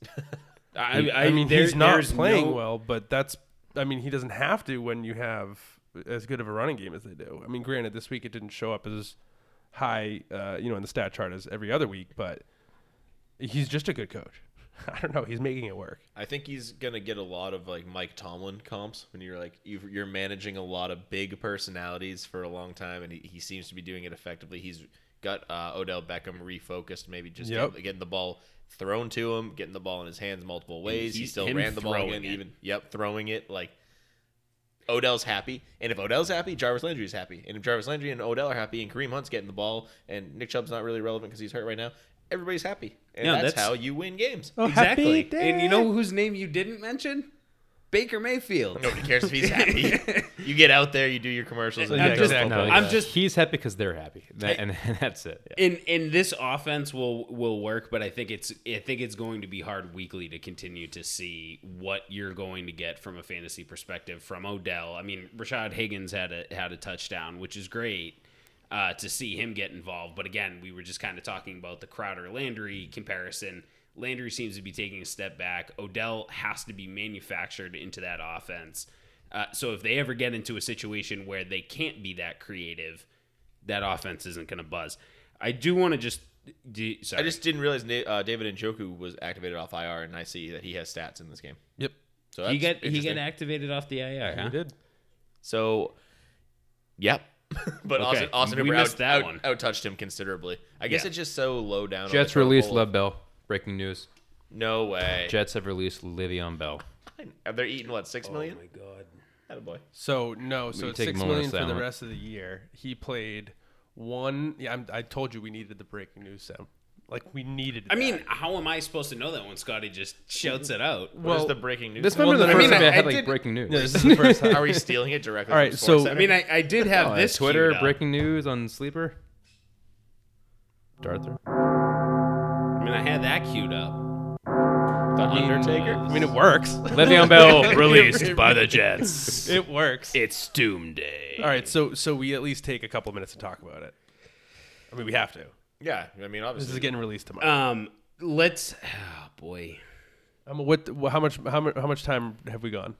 I, I, I mean, there, he's not playing no... well, but that's, I mean, he doesn't have to when you have as good of a running game as they do. I mean, granted, this week it didn't show up as high, uh, you know, in the stat chart as every other week, but he's just a good coach. I don't know. He's making it work. I think he's going to get a lot of, like, Mike Tomlin comps when you're, like, you're managing a lot of big personalities for a long time, and he, he seems to be doing it effectively. He's got uh, Odell Beckham refocused, maybe just yep. getting, getting the ball thrown to him, getting the ball in his hands multiple ways. He still ran the ball again, even, yep, throwing it, like, Odell's happy, and if Odell's happy, Jarvis Landry is happy, and if Jarvis Landry and Odell are happy, and Kareem Hunt's getting the ball, and Nick Chubb's not really relevant because he's hurt right now, everybody's happy, and no, that's, that's how you win games. Oh, exactly. And you know whose name you didn't mention? Baker Mayfield. Nobody cares if he's happy. You get out there, you do your commercials. And I'm, just, no, I'm just he's happy because they're happy, that, and, and that's it. Yeah. In in this offense will will work, but I think it's I think it's going to be hard weekly to continue to see what you're going to get from a fantasy perspective from Odell. I mean, Rashad Higgins had a had a touchdown, which is great uh, to see him get involved. But again, we were just kind of talking about the Crowder Landry comparison. Landry seems to be taking a step back. Odell has to be manufactured into that offense. Uh, so if they ever get into a situation where they can't be that creative, that offense isn't going to buzz. I do want to just... Do, sorry. I just didn't realize uh, David Njoku was activated off I R, and I see that he has stats in this game. Yep. So he got he got activated off the I R, huh? He did. So, yep. But okay. Austin, Austin Hooper out, that out, one. out-touched him considerably. I guess yeah. it's just so low down. Jets released Le'Veon Bell. Breaking news. No way. Jets have released Le'Veon Bell. They're eating, what, six oh million? Oh, my God. Attaboy. So, no, so it's six million for the rest of the year. He played one. Yeah, I'm, I told you we needed the breaking news sound. Like, we needed I that. mean, how am I supposed to know that when Scotty just shouts it out? Well, what is the breaking news? This well, remember the first I mean, time I, I had, like, did, breaking news. No, this is the first time. Are we stealing it directly All right, from so I mean, I, I did have oh, this Twitter breaking news on Sleeper. Darther. I mean, I had that queued up. The Undertaker? I mean, it works. Le'Veon Bell released by the Jets. It works. It's Doomsday. All right, so so we at least take a couple minutes to talk about it. I mean, we have to. Yeah, I mean, obviously this is getting released tomorrow. Um, let's, oh boy, um, what? How much? How much? How much time have we gone?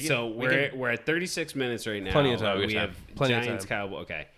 So we we're can, we're at thirty-six minutes right now. Plenty of time. We, we have time. Giants, Cowboys. Okay,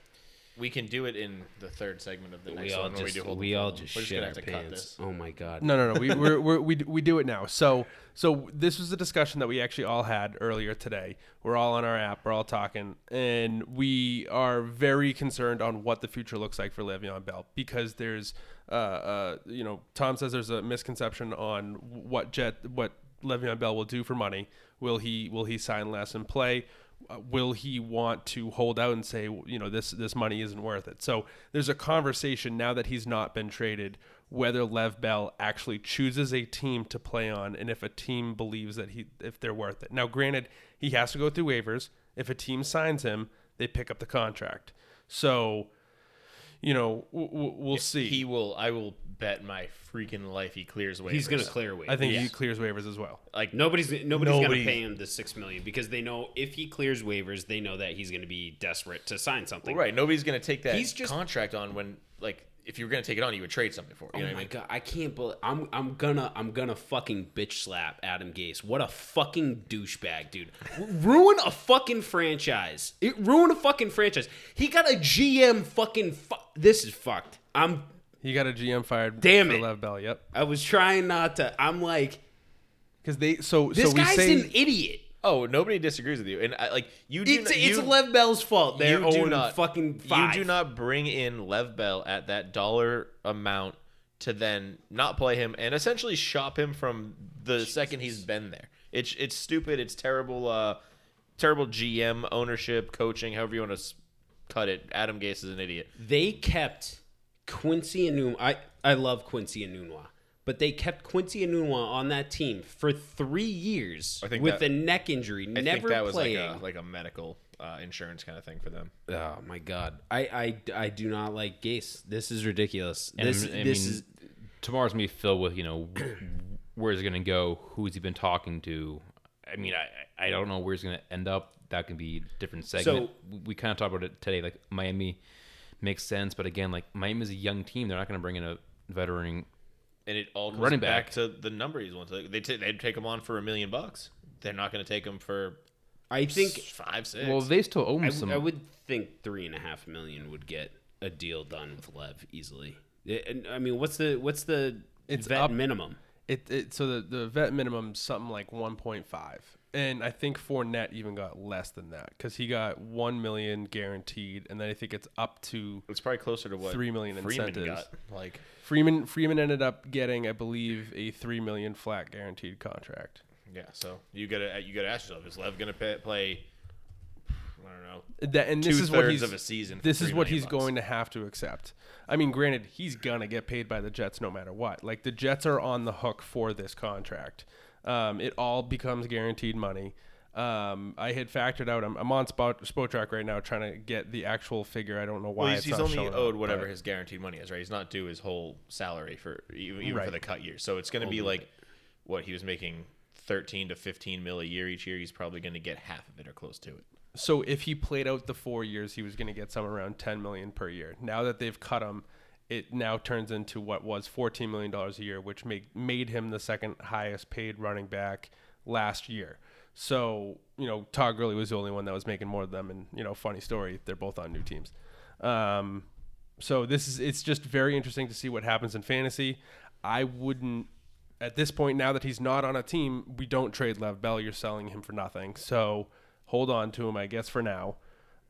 we can do it in the third segment of the we next one. Just, we do hold we all just, just shit our pants. Oh my God. No, no, no. we we're, we're, we we do it now. So so this was a discussion that we actually all had earlier today. We're all on our app. We're all talking, and we are very concerned on what the future looks like for Le'Veon Bell because there's uh uh you know Tom says there's a misconception on what Jet what Le'Veon Bell will do for money. Will he will he sign less and play? Uh, will he want to hold out and say, you know, this this money isn't worth it? So there's a conversation now that he's not been traded whether Le'Veon Bell actually chooses a team to play on and if a team believes that he if they're worth it. Now, granted, he has to go through waivers. If a team signs him, they pick up the contract. So, you know, w- w- we'll if see. He will. I will bet my freaking life he clears waivers. He's going to clear waivers. I think yeah. he clears waivers as well. Like nobody's nobody's Nobody. going to pay him the six million because they know if he clears waivers, they know that he's going to be desperate to sign something. Well, right. Nobody's going to take that he's just, contract on when like if you were going to take it on, you would trade something for it. You oh know my I mean? God! I can't believe I'm I'm gonna I'm gonna fucking bitch slap Adam Gase. What a fucking douchebag, dude! Ruin a fucking franchise. It ruined a fucking franchise. He got a G M fucking. Fu- this is fucked. I'm. He got a G M fired. Damn it, Le'Veon Bell. Yep. I was trying not to. I'm like, because they so this so we guy's say, an idiot. Oh, nobody disagrees with you, and I, like you, do it's, not, you, it's Lev Bell's fault. They're you do not fucking five. You do not bring in Lev Bell at that dollar amount to then not play him and essentially shop him from the Jesus. second he's been there. It's it's stupid. It's terrible. Uh, terrible G M ownership, coaching, however you want to cut it. Adam Gase is an idiot. They kept Quincy Enunwa. I I love Quincy Enunwa. But they kept Quincy Enunwa on that team for three years with that, a neck injury, I never playing. I think that was like a, like a medical uh, insurance kind of thing for them. Oh, my God. I, I, I do not like Gase. This is ridiculous. And this I mean, this is tomorrow's going to be filled with, you know, where's he going to go? Who's he been talking to? I mean, I, I don't know where he's going to end up. That can be a different segment. So, we kind of talked about it today. Like, Miami makes sense. But, again, like, Miami's a young team. They're not going to bring in a veteran. And it all comes Running back. back to the number he's wants. They t- they'd take him on for a million bucks. They're not going to take him for, I think five, six. Well, they still own I, some. I would think three and a half million would get a deal done with Lev easily. It, I mean, what's the what's the it's vet up, minimum? It, it so the, the vet minimum something like one point five, and I think Fournette even got less than that because he got one million guaranteed, and then I think it's up to it's probably closer to what three million Freeman incentives. Got, like. Freeman Freeman ended up getting, I believe, a three million flat guaranteed contract. Yeah, so you gotta you gotta ask yourself: is Lev gonna pay, play? I don't know. That, and this is what he's of a season. This is what he's bucks. going to have to accept. I mean, granted, he's gonna get paid by the Jets no matter what. Like the Jets are on the hook for this contract. Um, it all becomes guaranteed money. Um, I had factored out. I'm, I'm on Spot Spot Track right now, trying to get the actual figure. I don't know why. Well, he's, it's he's not only owed up, whatever but. his guaranteed money is, right? He's not due his whole salary for even, even right. for the cut year. So it's going to be like bit. what he was making thirteen to fifteen mil a year each year. He's probably going to get half of it or close to it. So if he played out the four years, he was going to get somewhere around ten million per year. Now that they've cut him, it now turns into what was fourteen million dollars a year, which make, made him the second highest paid running back last year. So, you know, Todd Gurley was the only one that was making more of them. And, you know, funny story, they're both on new teams. Um, so this is, it's just very interesting to see what happens in fantasy. I wouldn't, at this point, now that he's not on a team, we don't trade Le'Veon Bell. You're selling him for nothing. So hold on to him, I guess, for now.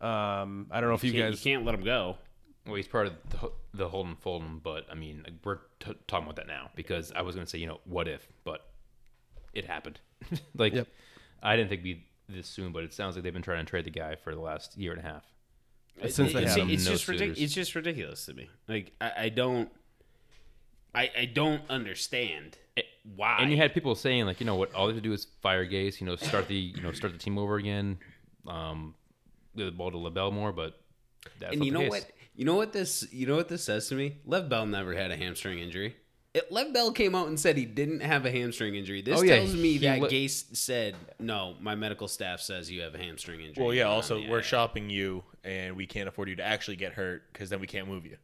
Um, I don't know if you, you guys... You can't let him go. Well, he's part of the, the hold and fold him, but, I mean, we're t- talking about that now because I was going to say, you know, what if, but it happened. like, yep. I didn't think it'd be this soon, but it sounds like they've been trying to trade the guy for the last year and a half. Since they it's, had him, it's, no just ridic- it's just ridiculous to me. Like, I, I don't... I, I don't understand why. And you had people saying, like, you know what, all they have to do is fire Gase, you know, start the you know start the team over again, um, give the ball to Le'Veon more, but that's and not you the know case. what you know what this you know what this says to me? Le'Veon never had a hamstring injury. It, Le'Veon came out and said he didn't have a hamstring injury. This oh, yeah. tells me he that le- Gase said, no, my medical staff says you have a hamstring injury. Well, yeah, also, we're I, shopping you, and we can't afford you to actually get hurt because then we can't move you.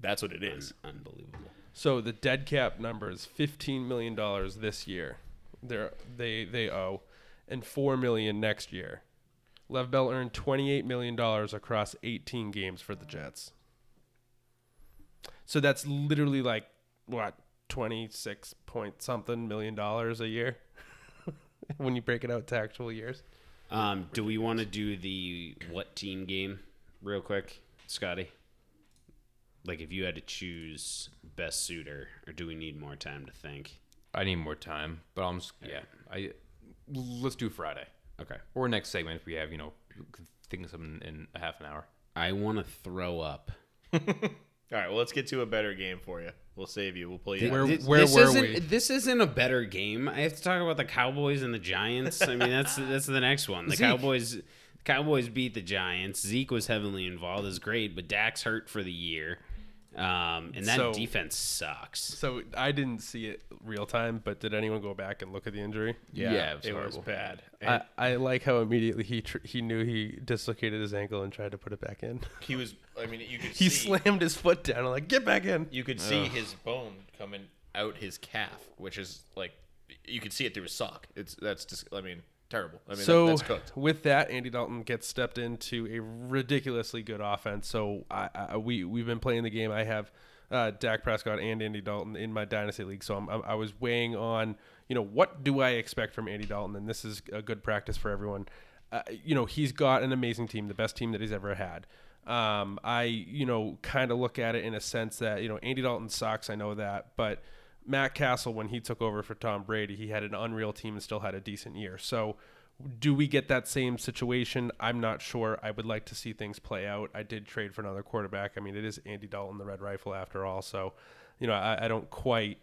That's what it is. Un- unbelievable. So the dead cap number is fifteen million dollars this year. They're, they they owe, and four million dollars next year. Le'Veon Bell earned twenty-eight million dollars across eighteen games for the Jets. So that's literally like, what, twenty-six point something million dollars a year when you break it out to actual years. Um, do we want to do the what team game real quick, Scotty? Like, if you had to choose best suitor, or do we need more time to think? I need more time, but I'm just, yeah. I let's do Friday, okay, or next segment if we have you know think of something in a half an hour. I want to throw up. All right, well, let's get to a better game for you. We'll save you. We'll play you. Where, this, where this were isn't, we? This isn't a better game. I have to talk about the Cowboys and the Giants. I mean, that's that's the next one. The Zeke. Cowboys. Cowboys beat the Giants. Zeke was heavily involved. Is great, but Dak's hurt for the year. Um, and that so, defense sucks. So I didn't see it real time, but did anyone go back and look at the injury? Yeah, yeah it was, it was bad. I, I like how immediately he tr- he knew he dislocated his ankle and tried to put it back in. He was, I mean, you could. he see, slammed his foot down. I'm like, get back in. You could see Ugh. his bone coming out his calf, which is like, you could see it through his sock. It's that's just, I mean. Terrible. I mean, so that, that's cooked. With that, Andy Dalton gets stepped into a ridiculously good offense. So I, I, we we've been playing the game. I have uh, Dak Prescott and Andy Dalton in my dynasty league. So I'm, I was weighing on, you know, what do I expect from Andy Dalton, and this is a good practice for everyone. Uh, you know, he's got an amazing team, the best team that he's ever had. Um, I you know kind of look at it in a sense that you know Andy Dalton sucks. I know that, but Matt Castle, when he took over for Tom Brady, he had an unreal team and still had a decent year. So do we get that same situation? I'm not sure. I would like to see things play out. I did trade for another quarterback. I mean, it is Andy Dalton, the Red Rifle, after all. So, you know, I, I don't quite,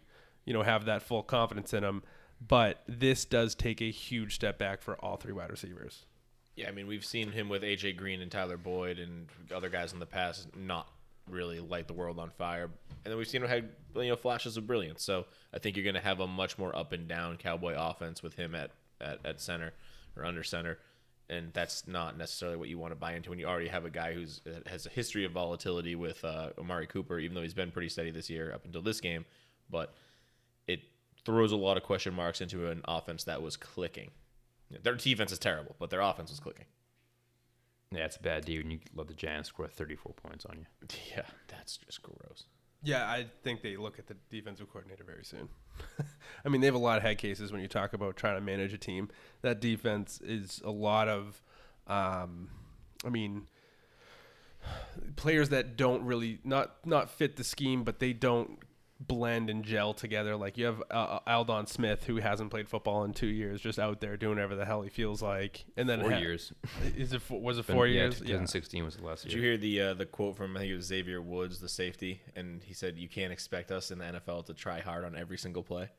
you know, have that full confidence in him. But this does take a huge step back for all three wide receivers. Yeah, I mean, we've seen him with A J. Green and Tyler Boyd and other guys in the past not really light the world on fire, and then we've seen him have you know flashes of brilliance. So I think you're going to have a much more up and down Cowboy offense with him at, at at center or under center, and that's not necessarily what you want to buy into when you already have a guy who's has a history of volatility with uh, Amari Cooper, even though he's been pretty steady this year up until this game. But it throws a lot of question marks into an offense that was clicking. Their defense is terrible, but their offense was clicking. Yeah, it's a bad deal, and you let the Giants score thirty-four points on you. Yeah, that's just gross. Yeah, I think they look at the defensive coordinator very soon. I mean, they have a lot of head cases when you talk about trying to manage a team. That defense is a lot of, um, I mean, players that don't really not not fit the scheme, but they don't blend and gel together. Like you have uh, Aldon Smith, who hasn't played football in two years, just out there doing whatever the hell he feels like. And then four ha- years. Is it four, was it four been, years? Yeah, twenty sixteen yeah. was the last year. Did you hear the uh, the quote from I think it was Xavier Woods, the safety, and he said, "You can't expect us in the N F L to try hard on every single play."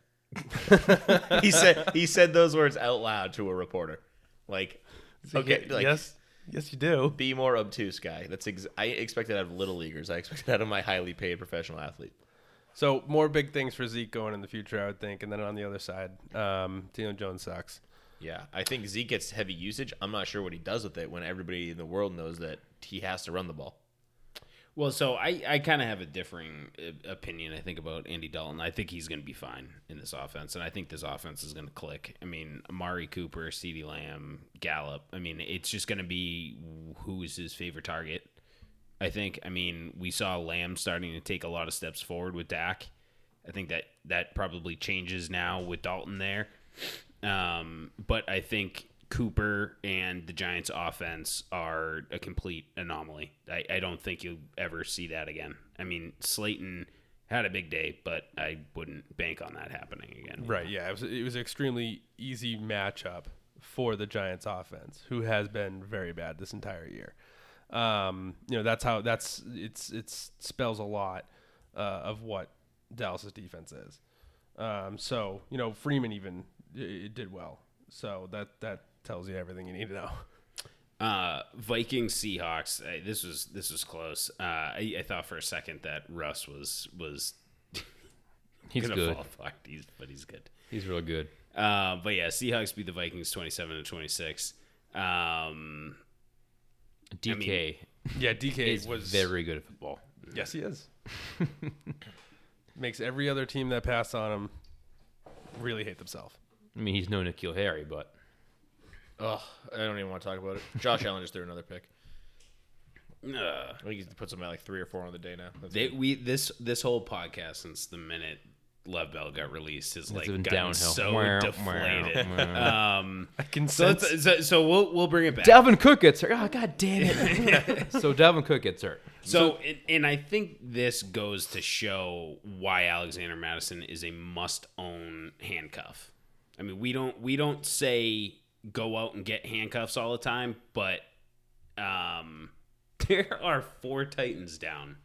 he said he said those words out loud to a reporter. Like, so okay, like, yes, yes, you do. Be more obtuse, guy. That's ex- I expected out of little leaguers. I expected out of my highly paid professional athlete. So more big things for Zeke going in the future, I would think. And then on the other side, um, Daniel Jones sucks. Yeah, I think Zeke gets heavy usage. I'm not sure what he does with it when everybody in the world knows that he has to run the ball. Well, so I, I kind of have a differing opinion, I think, about Andy Dalton. I think he's going to be fine in this offense, and I think this offense is going to click. I mean, Amari Cooper, CeeDee Lamb, Gallup. I mean, it's just going to be who is his favorite target, I think. I mean, we saw Lamb starting to take a lot of steps forward with Dak. I think that that probably changes now with Dalton there. Um, but I think Cooper and the Giants offense are a complete anomaly. I, I don't think you'll ever see that again. I mean, Slayton had a big day, but I wouldn't bank on that happening again. Right, yeah. It was, it was an extremely easy matchup for the Giants offense, who has been very bad this entire year. Um, you know, that's how that's it's it's spells a lot uh, of what Dallas's defense is. Um, so, you know, Freeman even it, it did well. So that that tells you everything you need to know. Uh, Vikings Seahawks. I, this was this was close. Uh, I, I thought for a second that Russ was was he's gonna good, fall apart. He's, but he's good. He's real good. Uh, but yeah, Seahawks beat the Vikings twenty-seven to twenty-six. Um, D K, I mean, yeah, D K is was very good at football. Yes, he is. Makes every other team that passed on him really hate themselves. I mean, he's no N'Keal Harry, but. Oh, I don't even want to talk about it. Josh Allen just threw another pick. Uh, I think he puts him at like three or four on the day now. They, we this this whole podcast since the minute Le'Veon Bell got released has like gotten downhill. So wow, deflated. Wow. Um, I can sense. So, so, so we'll we'll bring it back. Dalvin Cook gets hurt. Oh, God damn it! So Dalvin Cook gets hurt. So, so and, and I think this goes to show why Alexander Mattison is a must-own handcuff. I mean, we don't we don't say go out and get handcuffs all the time, but um, there are four Titans down.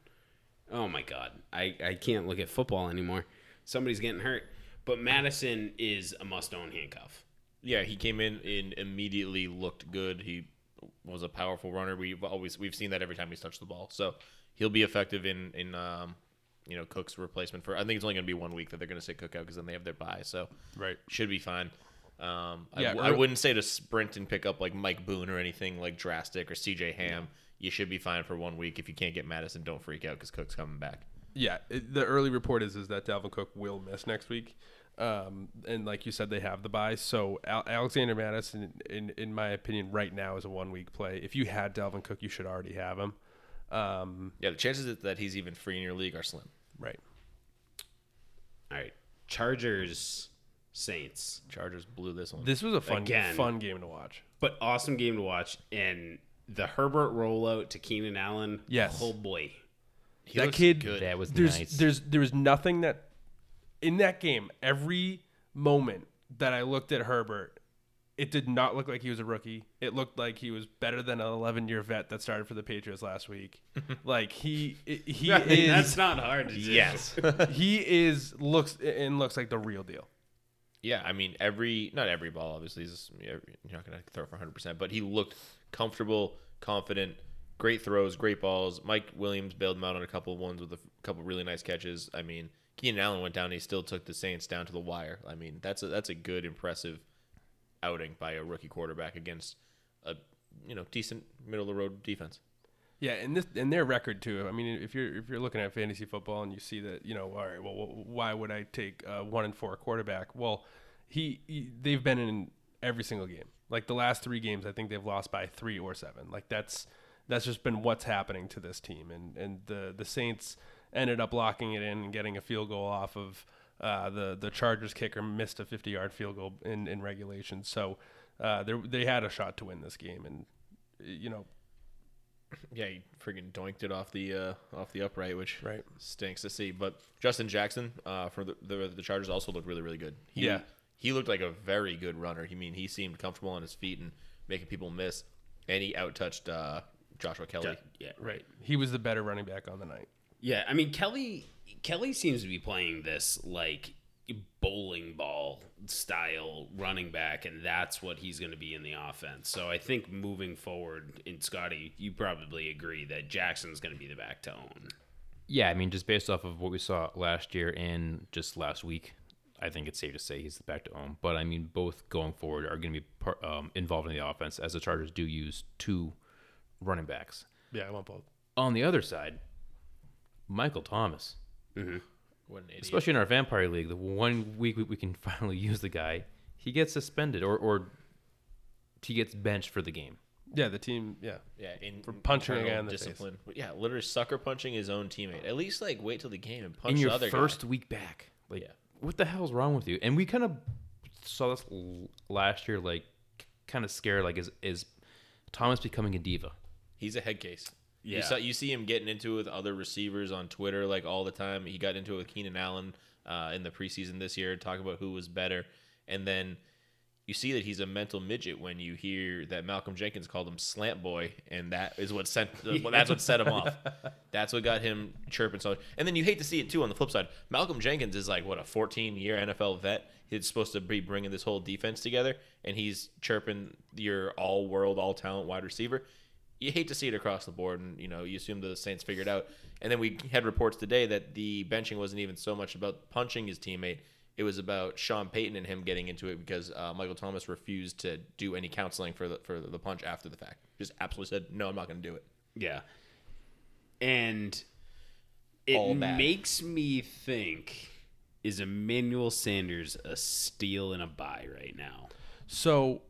Oh my God, I, I can't look at football anymore. Somebody's getting hurt, but Madison is a must-own handcuff. Yeah, he came in and immediately looked good. He was a powerful runner. We've always we've seen that every time he's touched the ball, so he'll be effective in in. Um, You know, Cook's replacement for. I think it's only going to be one week that they're going to say Cook out because then they have their bye. So, right, should be fine. Um, yeah, I, w- I wouldn't say to sprint and pick up like Mike Boone or anything like drastic or C J Ham. You should be fine for one week. If you can't get Madison, don't freak out because Cook's coming back. Yeah, it, the early report is is that Dalvin Cook will miss next week, um, and like you said, they have the bye. So Al- Alexander Madison, in, in in my opinion, right now is a one week play. If you had Dalvin Cook, you should already have him. Um, yeah, the chances that he's even free in your league are slim. Right. All right. Chargers, Saints. Chargers blew this one. This was a fun, Again, fun game to watch. But awesome game to watch. And the Herbert rollout to Keenan Allen. Yes. Oh, boy. He that kid, good. That was there's, nice. There's, there was nothing that, in that game, every moment that I looked at Herbert, it did not look like he was a rookie. It looked like he was better than an eleven-year vet that started for the Patriots last week. Like he, it, he I mean, is. That's not hard to do. Yes, he is looks and looks like the real deal. Yeah, I mean every not every ball obviously is you're not going to throw for one hundred percent, but he looked comfortable, confident, great throws, great balls. Mike Williams bailed him out on a couple of ones with a couple of really nice catches. I mean Keenan Allen went down. He still took the Saints down to the wire. I mean that's a, that's a good impressive outing by a rookie quarterback against a you know decent middle of the road defense. Yeah, and this and their record too. I mean, if you're if you're looking at fantasy football and you see that, you know, all right, well, why would I take a one and four quarterback? Well, he, he they've been in every single game. Like the last three games, I think they've lost by three or seven. Like that's that's just been what's happening to this team. And and the the Saints ended up locking it in and getting a field goal off of. Uh, the the Chargers kicker missed a fifty-yard field goal in, in regulation, so uh, they they had a shot to win this game, and you know, yeah, he freaking doinked it off the uh, off the upright, which right. stinks to see. But Justin Jackson uh, for the, the the Chargers also looked really really good. He, yeah, he looked like a very good runner. He I mean he seemed comfortable on his feet and making people miss, and he outtouched uh, Joshua Kelce. Yeah, right. He was the better running back on the night. Yeah, I mean Kelly. Kelly seems to be playing this like bowling ball style running back, and that's what he's going to be in the offense. So I think moving forward, and Scotty, you probably agree that Jackson's going to be the back to own. Yeah, I mean, just based off of what we saw last year and just last week, I think it's safe to say he's the back to own. But I mean, both going forward are going to be part, um, involved in the offense, as the Chargers do use two running backs. Yeah, I want both. On the other side, Michael Thomas. Mm-hmm. What an idiot. Especially in our Vampire League, the one week we can finally use the guy, he gets suspended or, or he gets benched for the game. Yeah, the team, yeah. Yeah, in for punching a guy in the discipline. Face. Yeah, literally sucker punching his own teammate. At least, like, wait till the game and punch in the other guy. In your first week back. Like, yeah. What the hell's wrong with you? And we kind of saw this last year, like, kind of scared, like, is is Thomas becoming a diva? He's a head case. Yeah. You, saw, you see him getting into it with other receivers on Twitter, like, all the time. He got into it with Keenan Allen uh, in the preseason this year, talking about who was better. And then... you see that he's a mental midget when you hear that Malcolm Jenkins called him slant boy, and that is what sent yeah. that's what set him off. That's what got him chirping so much. And then you hate to see it too on the flip side. Malcolm Jenkins is like what a fourteen-year N F L vet. He's supposed to be bringing this whole defense together, and he's chirping your all-world, all-talent wide receiver. You hate to see it across the board, and you know you assume the Saints figured it out. And then we had reports today that the benching wasn't even so much about punching his teammate. It was about Sean Payton and him getting into it because uh, Michael Thomas refused to do any counseling for the, for the punch after the fact. Just absolutely said, no, I'm not going to do it. Yeah. And it makes me think, is Emmanuel Sanders a steal and a buy right now? So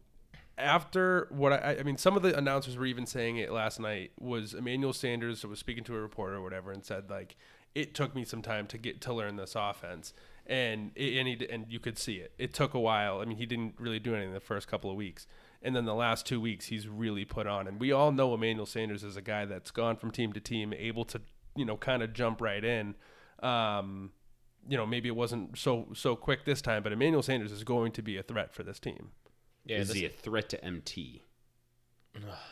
after what I, I mean, some of the announcers were even saying it last night was Emmanuel Sanders was speaking to a reporter or whatever and said, like, it took me some time to get to learn this offense. And it, and, he, and you could see it. It took a while. I mean, he didn't really do anything the first couple of weeks. And then the last two weeks, he's really put on. And we all know Emmanuel Sanders is a guy that's gone from team to team, able to, you know, kind of jump right in. Um, you know, maybe it wasn't so so quick this time, but Emmanuel Sanders is going to be a threat for this team. Yeah, is he a threat to M T?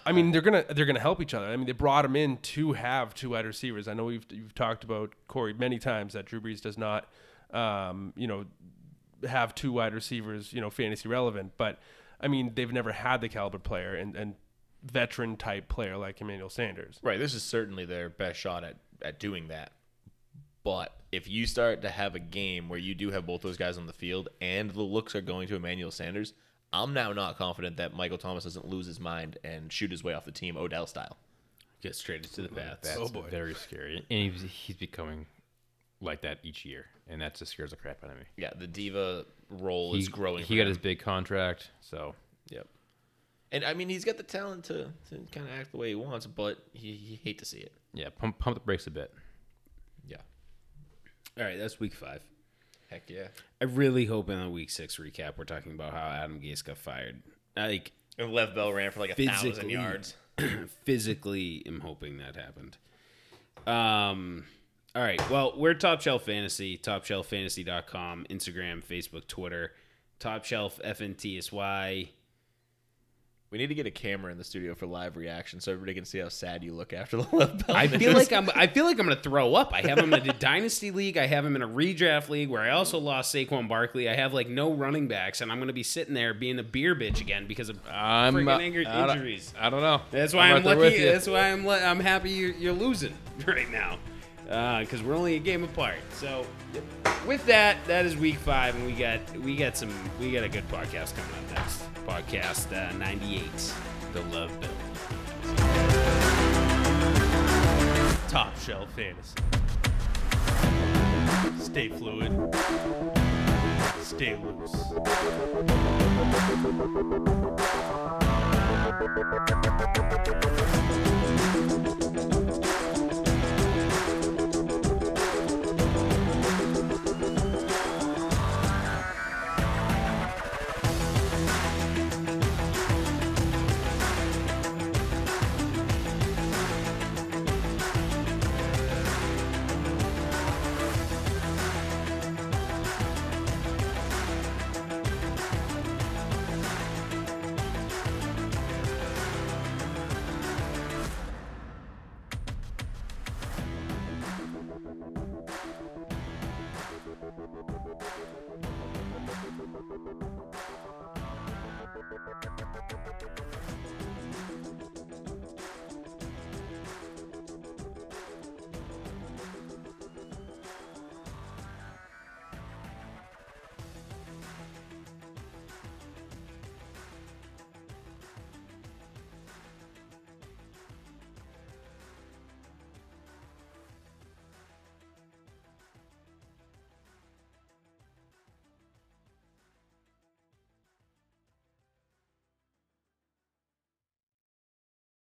I mean, they're gonna they're gonna help each other. I mean, they brought him in to have two wide receivers. I know we've you've talked about Corey many times that Drew Brees does not. Um, you know, have two wide receivers, you know, fantasy relevant. But, I mean, they've never had the caliber player and, and veteran-type player like Emmanuel Sanders. Right. This is certainly their best shot at, at doing that. But if you start to have a game where you do have both those guys on the field and the looks are going to Emmanuel Sanders, I'm now not confident that Michael Thomas doesn't lose his mind and shoot his way off the team Odell style. Get straight into the paths. Oh, boy. Very scary. And he's, he's becoming... like that each year, and that just scares the crap out of me. Yeah, the diva role he, is growing. He got him. His big contract, so yep. And I mean, he's got the talent to, to kind of act the way he wants, but he, he hate to see it. Yeah, pump pump the brakes a bit. Yeah. All right, that's week five. Heck yeah. I really hope in the week six recap we're talking about how Adam Gase got fired. Like, and Lev Bell ran for like a thousand yards. Physically, I'm hoping that happened. Um. All right, well, we're Top Shelf Fantasy, top shelf fantasy dot com, Instagram, Facebook, Twitter, Top Shelf F N T S Y. We need to get a camera in the studio for live reaction so everybody can see how sad you look after the left bell. I feel like I'm I feel like I'm going to throw up. I have him in a dynasty league. I have him in a redraft league where I also lost Saquon Barkley. I have like no running backs, and I'm going to be sitting there being a beer bitch again because of I'm, freaking anger, I injuries. I don't know. That's why I'm, I'm lucky. That's why I'm I'm happy you're, you're losing right now. Because uh, we're only a game apart. So, with that, that is week five, and we got we got some we got a good podcast coming up next. Podcast uh, ninety-eight, The Love Bell. Top Shelf Fantasy. Stay fluid. Stay loose.